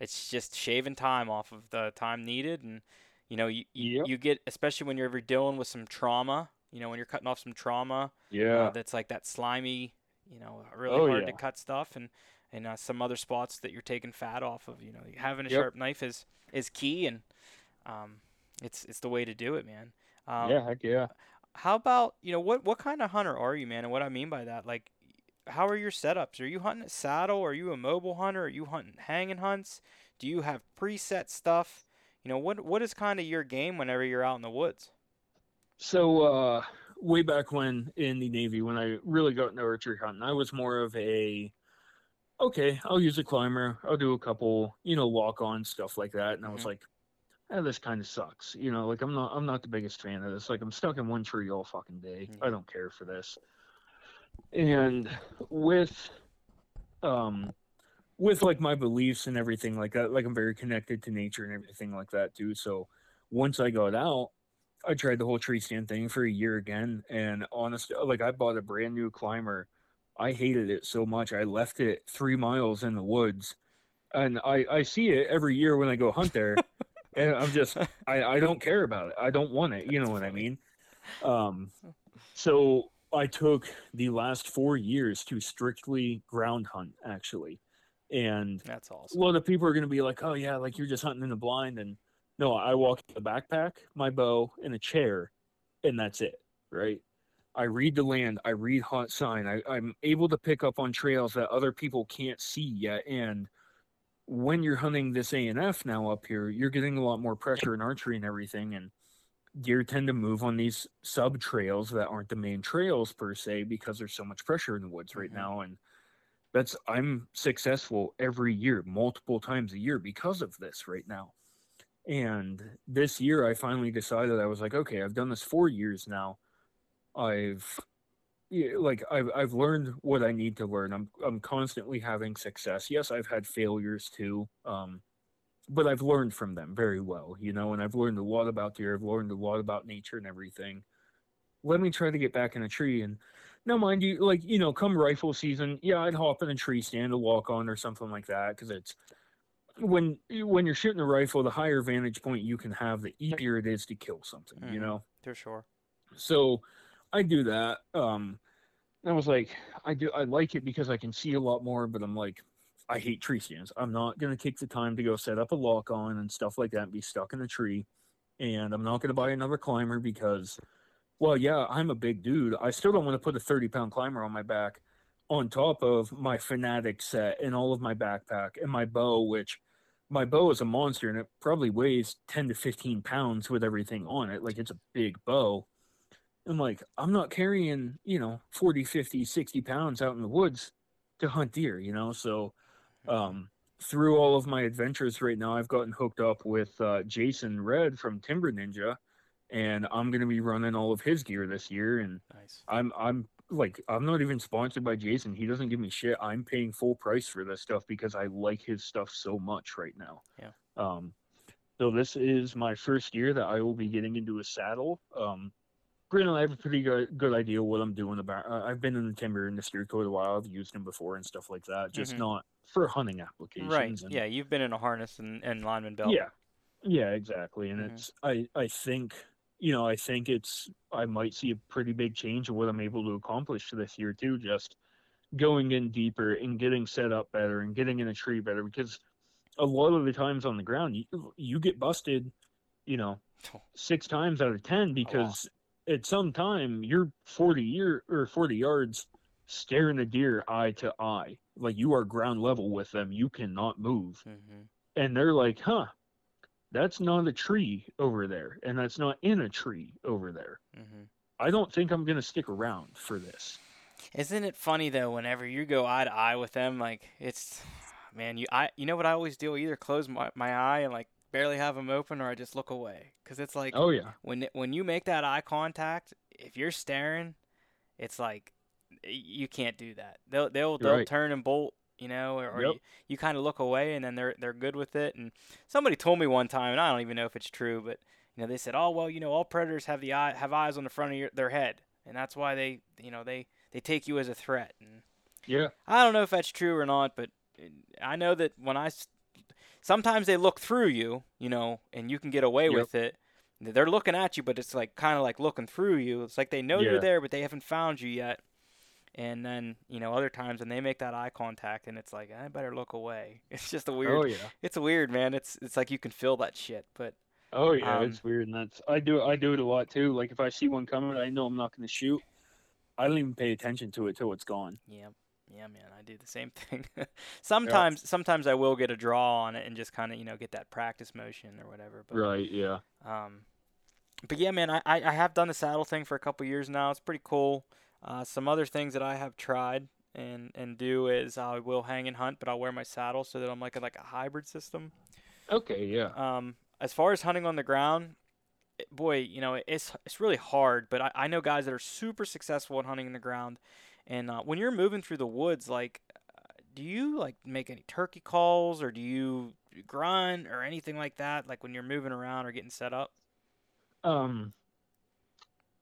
it's just shaving time off of the time needed. And, you know, you yep. you get, especially when you're ever dealing with some trauma, you know, when you're cutting off some trauma, yeah, uh, that's like that slimy, you know, really oh, hard yeah. to cut stuff, and, and uh, some other spots that you're taking fat off of, you know, having a yep. sharp knife is, is key. And, um, It's it's the way to do it, man. Um, yeah, heck yeah. How about, you know, what, what kind of hunter are you, man? And what I mean by that, like, how are your setups? Are you hunting a saddle? Are you a mobile hunter? Are you hunting hanging hunts? Do you have preset stuff? You know, what what is kind of your game whenever you're out in the woods? So uh, way back when in the Navy, when I really got into archery hunting, I was more of a, okay, I'll use a climber. I'll do a couple, you know, walk-on stuff like that. And mm-hmm. I was like, Eh, this kind of sucks, you know, like I'm not I'm not the biggest fan of this. Like, I'm stuck in one tree all fucking day. Mm-hmm. I don't care for this. And with um with like my beliefs and everything like that, like I'm very connected to nature and everything like that too. So once I got out, I tried the whole tree stand thing for a year again, and honestly, like, I bought a brand new climber. I hated it so much I left it three miles in the woods, and I I see it every year when I go hunt there. And I'm just, I, I don't care about it. I don't want it. You know what I mean? Um, so I took the last four years to strictly ground hunt, actually. And that's awesome. A lot of people are going to be like, oh, yeah, like you're just hunting in the blind. And no, I walk with a backpack, my bow, and a chair, and that's it, right? I read the land. I read hunt sign. I, I'm able to pick up on trails that other people can't see yet. And when you're hunting this A N F now up here, you're getting a lot more pressure in archery and everything, and deer tend to move on these sub trails that aren't the main trails per se, because there's so much pressure in the woods right mm-hmm. now. And that's, I'm successful every year, multiple times a year because of this right now. And this year I finally decided, I was like, okay, I've done this four years now. I've yeah, like I've I've learned what I need to learn. I'm I'm constantly having success. Yes, I've had failures too, um, but I've learned from them very well, you know. And I've learned a lot about deer. I've learned a lot about nature and everything. Let me try to get back in a tree. And now, mind you, like, you know, come rifle season, yeah, I'd hop in a tree stand to walk on or something like that, because it's when when you're shooting a rifle, the higher vantage point you can have, the easier it is to kill something, mm, you know? For sure. So I do that. Um, I was like, I do, I like it because I can see a lot more, but I'm like, I hate tree stands. I'm not going to take the time to go set up a lock on and stuff like that and be stuck in a tree. And I'm not going to buy another climber because, well, yeah, I'm a big dude. I still don't want to put a thirty-pound climber on my back on top of my Fanatic set and all of my backpack and my bow, which my bow is a monster, and it probably weighs ten to fifteen pounds with everything on it. Like, it's a big bow. I'm like, I'm not carrying, you know, forty, fifty, sixty pounds out in the woods to hunt deer, you know? So um, through all of my adventures right now, I've gotten hooked up with uh, Jason Red from Timber Ninja. And I'm going to be running all of his gear this year. And nice. I'm, I'm like, I'm not even sponsored by Jason. He doesn't give me shit. I'm paying full price for this stuff because I like his stuff so much right now. Yeah. Um, so this is my first year that I will be getting into a saddle. Um, granted, I have a pretty good, good idea what I'm doing about, uh, I've been in the timber industry quite a while. I've used them before and stuff like that. Just mm-hmm. not for hunting applications. Right. And, yeah. You've been in a harness and, and lineman belt. Yeah. Yeah, exactly. And mm-hmm. it's, I, I think, you know, I think it's, I might see a pretty big change in what I'm able to accomplish this year too, just going in deeper and getting set up better and getting in a tree better, because a lot of the times on the ground, you, you get busted, you know, six times out of ten, because oh, wow. at some time you're forty year or forty yards staring a deer eye to eye, like you are ground level with them. You cannot move. Mm-hmm. And they're like, huh, that's not a tree over there, and that's not in a tree over there. Mm-hmm. I don't think I'm going to stick around for this. Isn't it funny, though, whenever you go eye to eye with them, like, it's, man, you I, you know what I always do? Either close my, my eye and, like, barely have them open, or I just look away. Because it's like, oh, yeah. when when you make that eye contact, if you're staring, it's like, you can't do that. They'll, they'll, they'll right. turn and bolt. You know, or, or yep. you, you kind of look away, and then they're they're good with it. And somebody told me one time, and I don't even know if it's true, but you know, they said, oh well, you know, all predators have the eye have eyes on the front of your, their head, and that's why they you know they, they take you as a threat. And yeah, I don't know if that's true or not, but I know that when I sometimes they look through you, you know, and you can get away yep. with it. They're looking at you, but it's like kind of like looking through you. It's like they know yeah. you're there, but they haven't found you yet. And then, you know, other times when they make that eye contact and it's like, I better look away. It's just a weird, oh, yeah. it's a weird, man. It's, it's like you can feel that shit, but. Oh yeah. Um, it's weird. And that's, I do, I do it a lot too. Like if I see one coming, I know I'm not going to shoot. I don't even pay attention to it till it's gone. Yeah. Yeah, man. I do the same thing. sometimes, yeah. sometimes I will get a draw on it and just kind of, you know, get that practice motion or whatever. But, right. Yeah. Um, but yeah, man, I, I have done the saddle thing for a couple years now. It's pretty cool. Uh, some other things that I have tried and, and do is I will hang and hunt, but I'll wear my saddle so that I'm like a, like a hybrid system. Okay, yeah. Um, as far as hunting on the ground, it, boy, you know, it, it's it's really hard, but I, I know guys that are super successful at hunting in the ground. And uh, when you're moving through the woods, like, uh, do you like make any turkey calls or do you grunt or anything like that? Like when you're moving around or getting set up? Um.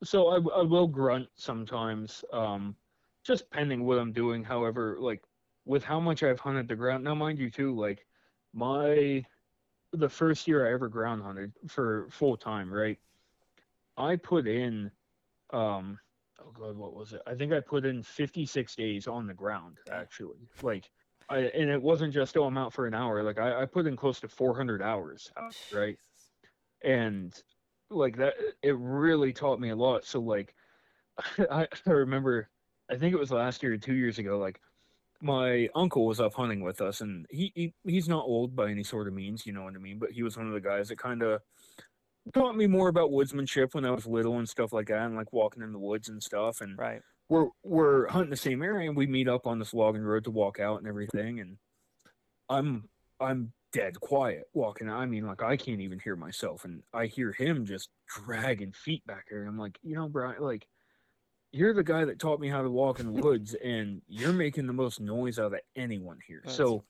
So I, I will grunt sometimes, um, just pending what I'm doing. However, like with how much I've hunted the ground, now mind you too, like my, the first year I ever ground hunted for full time, right? I put in, um, oh God, what was it? I think I put in fifty-six days on the ground actually. Like I, and it wasn't just, oh, I'm out for an hour. Like I, I put in close to four hundred hours, right? And like that, it really taught me a lot. So like I, I remember, I think it was last year or two years ago, like my uncle was up hunting with us, and he, he he's not old by any sort of means, you know what I mean, but he was one of the guys that kind of taught me more about woodsmanship when I was little and stuff like that, and like walking in the woods and stuff. And right, we're we're hunting the same area, and we meet up on this logging road to walk out and everything, and I'm I'm dead quiet walking. I mean, like I can't even hear myself, and I hear him just dragging feet back there. I'm like, you know, Brian, like you're the guy that taught me how to walk in the woods, and you're making the most noise out of anyone here. That's so funny.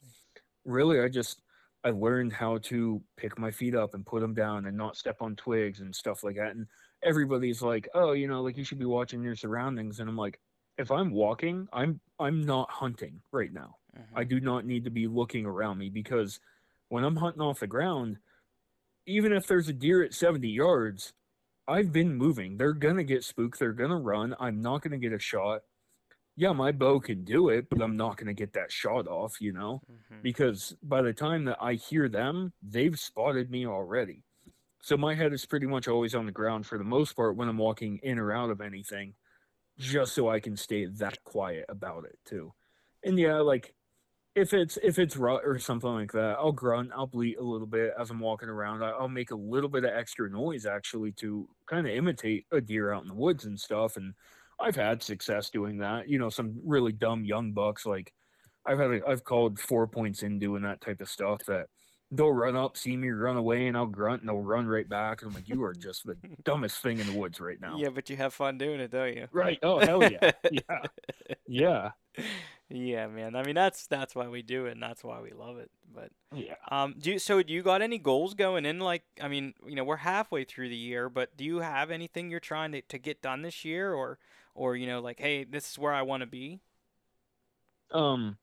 Really, I just I learned how to pick my feet up and put them down and not step on twigs and stuff like that. And everybody's like, oh, you know, like you should be watching your surroundings. And I'm like, if I'm walking, I'm I'm not hunting right now. Uh-huh. I do not need to be looking around me, because when I'm hunting off the ground, even if there's a deer at seventy yards, I've been moving. They're going to get spooked. They're going to run. I'm not going to get a shot. Yeah, my bow can do it, but I'm not going to get that shot off, you know, mm-hmm. because by the time that I hear them, they've spotted me already. So my head is pretty much always on the ground for the most part when I'm walking in or out of anything, just so I can stay that quiet about it too. And yeah, like if it's if it's rut or something like that, I'll grunt, I'll bleat a little bit as I'm walking around. I'll make a little bit of extra noise actually to kind of imitate a deer out in the woods and stuff. And I've had success doing that. You know, some really dumb young bucks, like I've had a, I've called four points in doing that type of stuff, that they'll run up, see me, run away, and I'll grunt, and they'll run right back. And I'm like, you are just the dumbest thing in the woods right now. Yeah, but you have fun doing it, don't you? Right. Oh, hell yeah. Yeah. Yeah. Yeah, man. I mean, that's that's why we do it, and that's why we love it. But yeah. Um. Do you, so do you got any goals going in? Like, I mean, you know, we're halfway through the year, but do you have anything you're trying to, to get done this year, or or you know, like, hey, this is where I want to be? Um.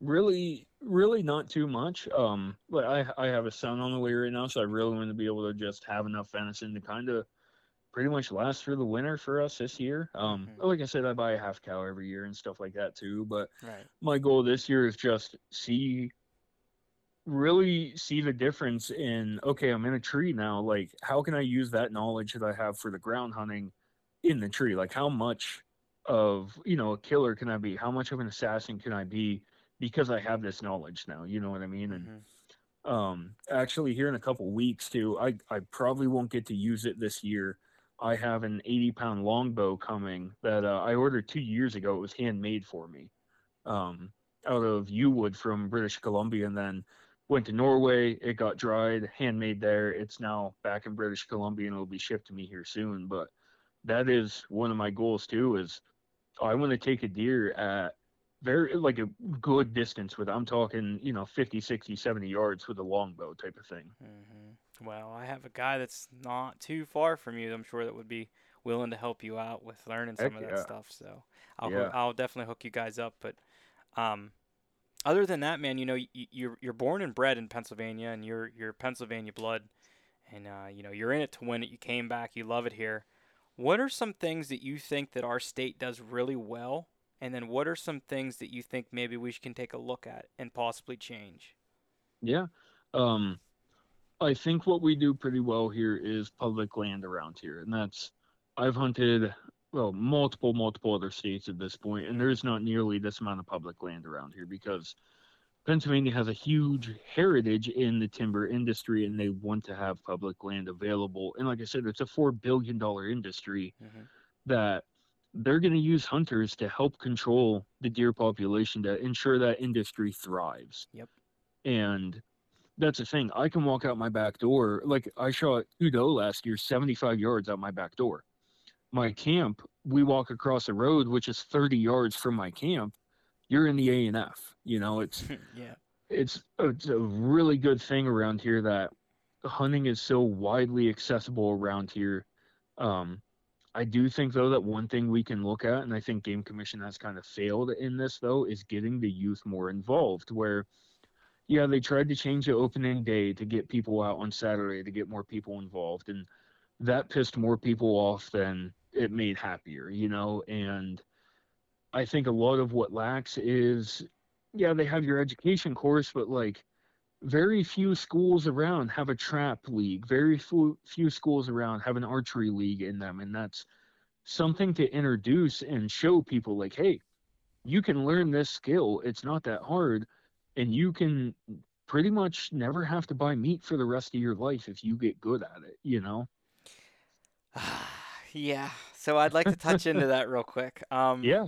Really, really not too much. Um, but I I have a son on the way right now, so I really want to be able to just have enough venison to kind of pretty much last through the winter for us this year. Um, mm-hmm. Like I said, I buy a half cow every year and stuff like that too. But right. my goal this year is just see, really see the difference in, okay, I'm in a tree now. Like, how can I use that knowledge that I have for the ground hunting in the tree? Like, how much of, you know, a killer can I be? How much of an assassin can I be? Because I have this knowledge now, you know what I mean? And mm-hmm. um, actually here in a couple weeks too, I, I probably won't get to use it this year. I have an eighty pound longbow coming that uh, I ordered two years ago. It was handmade for me um, out of Yewood from British Columbia, and then went to Norway. It got dried, handmade there. It's now back in British Columbia, and it'll be shipped to me here soon. But that is one of my goals too, is I want to take a deer at very like a good distance with, I'm talking, you know, fifty, sixty, seventy yards with a longbow type of thing. Mm-hmm. Well, I have a guy that's not too far from you, I'm sure, that would be willing to help you out with learning some Heck of that yeah. stuff. So I'll yeah. I'll definitely hook you guys up. But um, other than that, man, you know, you, you're you're born and bred in Pennsylvania, and you're you're Pennsylvania blood, and uh, you know, you're in it to win it. You came back, you love it here. What are some things that you think that our state does really well? And then what are some things that you think maybe we can take a look at and possibly change? Yeah. Um, I think what we do pretty well here is public land around here. And that's, I've hunted, well, multiple, multiple other states at this point, and there's not nearly this amount of public land around here, because Pennsylvania has a huge heritage in the timber industry, and they want to have public land available. And like I said, it's a four billion dollars industry mm-hmm. that they're going to use hunters to help control the deer population to ensure that industry thrives. Yep. And that's the thing. I can walk out my back door. Like, I shot Udo last year, seventy-five yards out my back door. My camp, we walk across the road, which is thirty yards from my camp. You're in the A and F. You know, it's, yeah. it's, it's a really good thing around here that hunting is so widely accessible around here. Um, I do think, though, that one thing we can look at, and I think Game Commission has kind of failed in this, though, is getting the youth more involved, where, yeah, they tried to change the opening day to get people out on Saturday to get more people involved, and that pissed more people off than it made happier, you know? And I think a lot of what lacks is, yeah, they have your education course, but, like, very few schools around have a trap league. Very few, few schools around have an archery league in them. And that's something to introduce and show people, like, hey, you can learn this skill. It's not that hard. And you can pretty much never have to buy meat for the rest of your life if you get good at it, you know? Yeah. So I'd like to touch into that real quick. Um, yeah.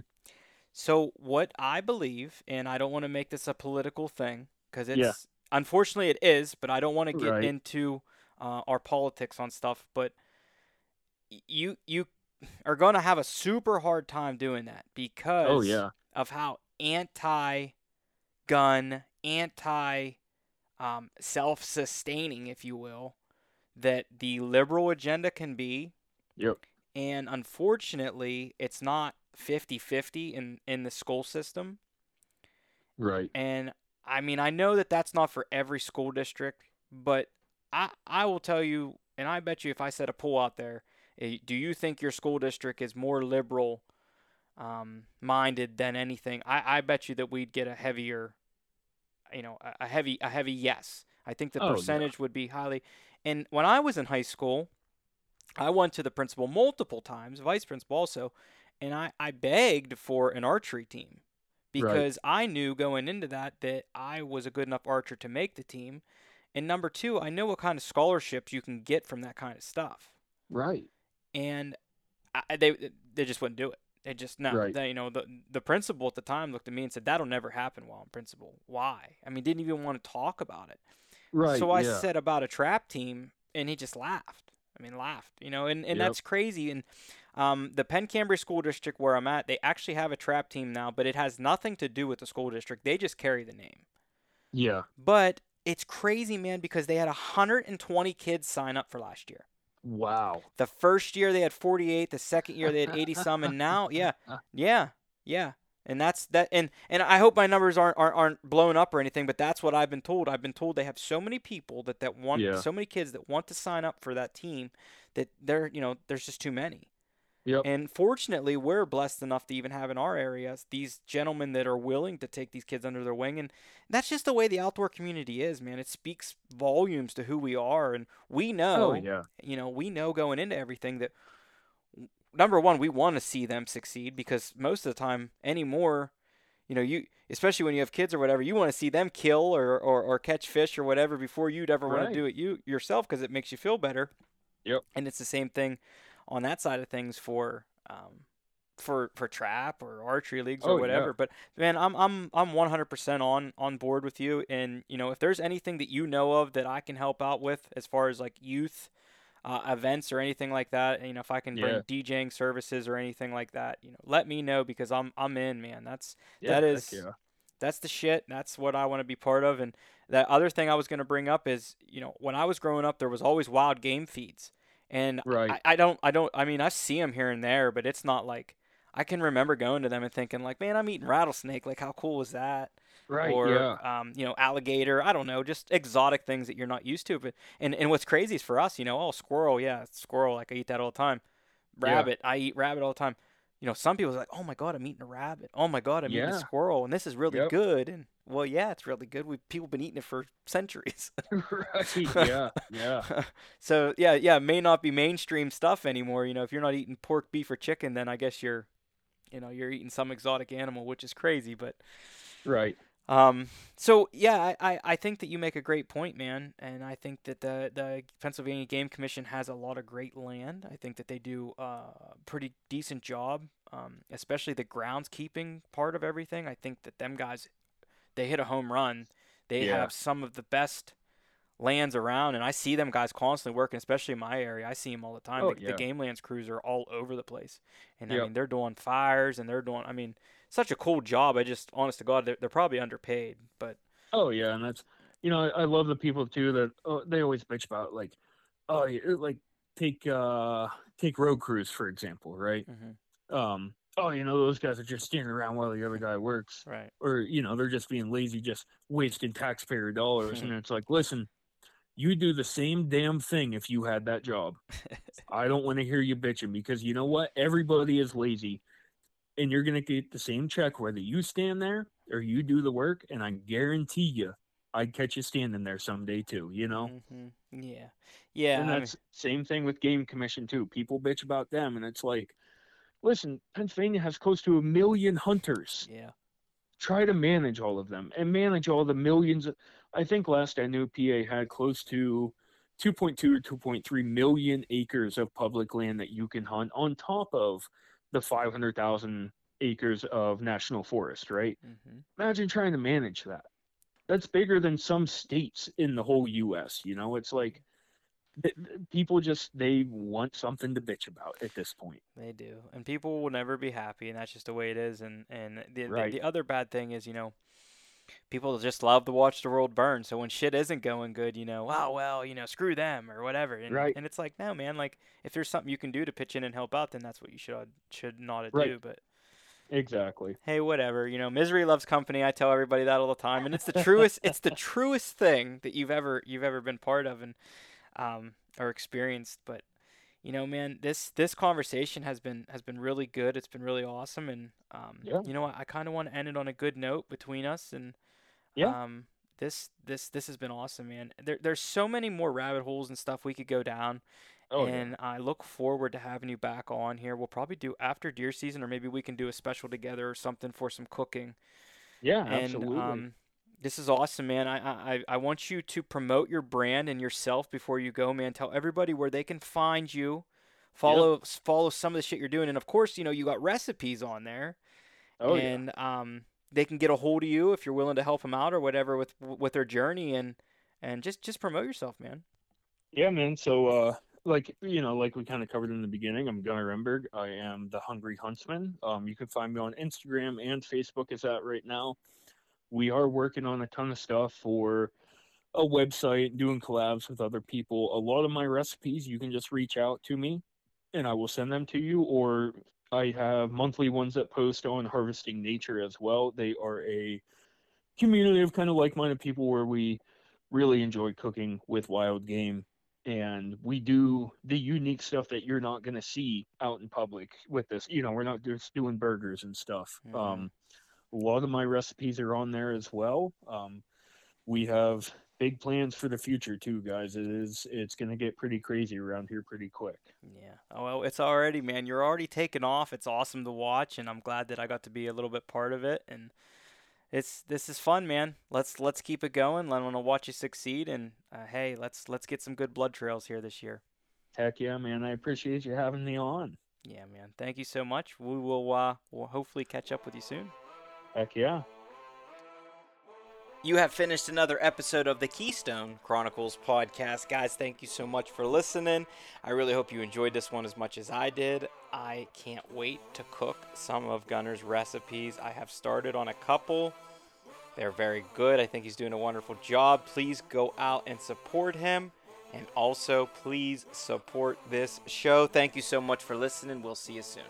So what I believe, and I don't want to make this a political thing, because it's, yeah. unfortunately, it is, but I don't want to get right. into uh, our politics on stuff. But you you are going to have a super hard time doing that because oh, yeah. of how anti-gun, anti um, self-sustaining, if you will, that the liberal agenda can be. Yep. And unfortunately, it's not fifty-fifty in, in the school system. Right. And I mean, I know that that's not for every school district, but I I will tell you, and I bet you if I said a poll out there, do you think your school district is more liberal um, minded than anything? I, I bet you that we'd get a heavier, you know, a, a heavy a heavy yes. I think the oh, percentage yeah. would be highly. And when I was in high school, I went to the principal multiple times, vice principal also, and I, I begged for an archery team because right. I knew going into that that I was a good enough archer to make the team. And number two, I know what kind of scholarships you can get from that kind of stuff. Right. And I, they they just wouldn't do it. They just no. Right. They, you know, the the principal at the time looked at me and said, "That'll never happen while I'm principal." Why? I mean, didn't even want to talk about it. Right. So I yeah. said about a trap team, and he just laughed. I mean, laughed. You know, and, and yep. that's crazy. And um, the Penn Cambria School District where I'm at, they actually have a trap team now, but it has nothing to do with the school district. They just carry the name. Yeah. But it's crazy, man, because they had one hundred twenty kids sign up for last year. Wow. The first year they had forty-eight, the second year they had eighty some, and now yeah. Yeah. Yeah. And that's that and, and I hope my numbers aren't, aren't aren't blown up or anything, but that's what I've been told. I've been told they have so many people that, that want yeah. so many kids that want to sign up for that team that they're you know, there's just too many. Yep. And fortunately we're blessed enough to even have in our areas these gentlemen that are willing to take these kids under their wing, and that's just the way the outdoor community is, man. It speaks volumes to who we are, and we know oh, yeah. you know, we know going into everything that number one, we want to see them succeed because most of the time anymore, you know, you especially when you have kids or whatever, you want to see them kill or, or, or catch fish or whatever before you'd ever right. want to do it you yourself because it makes you feel better. Yep. And it's the same thing on that side of things for um for for trap or archery leagues or oh, whatever yeah. But man, I'm I'm I'm one hundred percent on on board with you, and you know, if there's anything that you know of that I can help out with as far as like youth uh, events or anything like that, you know, if I can bring yeah. DJing services or anything like that, you know, let me know because I'm I'm in, man. That's yeah, that is yeah. that's the shit. That's what I want to be part of. And that other thing I was going to bring up is, you know, when I was growing up there was always wild game feeds. And right. I, I don't, I don't, I mean, I see them here and there, but it's not like I can remember going to them and thinking like, man, I'm eating rattlesnake. Like, how cool was that? Right. Or, yeah. um, you know, alligator, I don't know, just exotic things that you're not used to. But, and, and what's crazy is for us, you know, oh, squirrel. Yeah. Squirrel. Like I eat that all the time. Rabbit. Yeah. I eat rabbit all the time. You know, some people are like, oh my God, I'm eating a rabbit. Oh my God, I'm yeah. eating a squirrel. And this is really yep. good. And well, yeah, it's really good. We've people been eating it for centuries. Right. Yeah. Yeah. So yeah. Yeah. It may not be mainstream stuff anymore. You know, if you're not eating pork, beef or chicken, then I guess you're, you know, you're eating some exotic animal, which is crazy, but right. Um, so yeah, I, I think that you make a great point, man. And I think that the, the Pennsylvania Game Commission has a lot of great land. I think that they do a pretty decent job, um, especially the groundskeeping part of everything. I think that them guys, they hit a home run. They yeah. have some of the best lands around, and I see them guys constantly working, especially in my area. I see them all the time. Oh, the, yeah. the game lands crews are all over the place. And yep. I mean, they're doing fires and they're doing, I mean, such a cool job. I just, honest to God, they're, they're probably underpaid, but. Oh yeah. And that's, you know, I, I love the people too that oh, they always bitch about like, oh, like take, uh, take road crews, for example. Right. Mm-hmm. Um, oh, you know, those guys are just standing around while the other guy works. Right. Or, you know, they're just being lazy, just wasting taxpayer dollars. Mm-hmm. And it's like, listen, you do the same damn thing if you had that job. I don't want to hear you bitching because you know what? Everybody is lazy. And you're going to get the same check whether you stand there or you do the work. And I guarantee you, I'd catch you standing there someday too, you know? Mm-hmm. Yeah. Yeah. And that's I mean... same thing with Game Commission too. People bitch about them. And it's like, listen, Pennsylvania has close to a million hunters. Yeah. Try to manage all of them and manage all the millions. Of, I think last I knew P A had close to two point two or two point three million acres of public land that you can hunt on top of the five hundred thousand acres of national forest, right? Mm-hmm. Imagine trying to manage that. That's bigger than some states in the whole U S, you know? It's like, people just, they want something to bitch about at this point. They do. And people will never be happy, and that's just the way it is. And, and the, right. the, the other bad thing is, you know, people just love to watch the world burn. So when shit isn't going good, you know, oh, well, you know, screw them or whatever. And, right. and it's like, no, man, like if there's something you can do to pitch in and help out, then that's what you should should not right. do. But exactly. Hey, whatever. You know, misery loves company. I tell everybody that all the time, and it's the truest. It's the truest thing that you've ever you've ever been part of and um or experienced. But you know, man, this this conversation has been has been really good. It's been really awesome, and um, yeah. you know, I, I kind of want to end it on a good note between us. And yeah. um, this this this has been awesome, man. There there's so many more rabbit holes and stuff we could go down. Oh, and yeah. I look forward to having you back on here. We'll probably do after deer season, or maybe we can do a special together or something for some cooking. Yeah, and, absolutely. Um, this is awesome, man. I, I I want you to promote your brand and yourself before you go, man. Tell everybody where they can find you, follow yep. follow some of the shit you're doing. And, of course, you know, you got recipes on there. Oh, and, yeah. um, they can get a hold of you if you're willing to help them out or whatever with with their journey. And, and just, just promote yourself, man. Yeah, man. So, uh. Like, you know, like we kind of covered in the beginning, I'm Gunnar Emberg. I am the Hungry Huntsman. Um, you can find me on Instagram and Facebook is at right now. We are working on a ton of stuff for a website, doing collabs with other people. A lot of my recipes, you can just reach out to me and I will send them to you. Or I have monthly ones that post on Harvesting Nature as well. They are a community of kind of like-minded people where we really enjoy cooking with wild game. And we do the unique stuff that you're not going to see out in public with this. You know, we're not just doing burgers and stuff. Mm-hmm. Um, a lot of my recipes are on there as well. Um, we have big plans for the future too, guys. It is, it's going to get pretty crazy around here pretty quick. Yeah. Oh, well, it's already, man, you're already taking off. It's awesome to watch. And I'm glad that I got to be a little bit part of it. And It's this is fun, man. Let's let's keep it going. I want to watch you succeed, and uh, hey, let's let's get some good blood trails here this year. Heck yeah, man! I appreciate you having me on. Yeah, man. Thank you so much. We will uh, we'll hopefully catch up with you soon. Heck yeah! You have finished another episode of the Keystone Chronicles podcast, guys. Thank you so much for listening. I really hope you enjoyed this one as much as I did. I can't wait to cook some of Gunnar's recipes. I have started on a couple. They're very good. I think he's doing a wonderful job. Please go out and support him. And also, please support this show. Thank you so much for listening. We'll see you soon.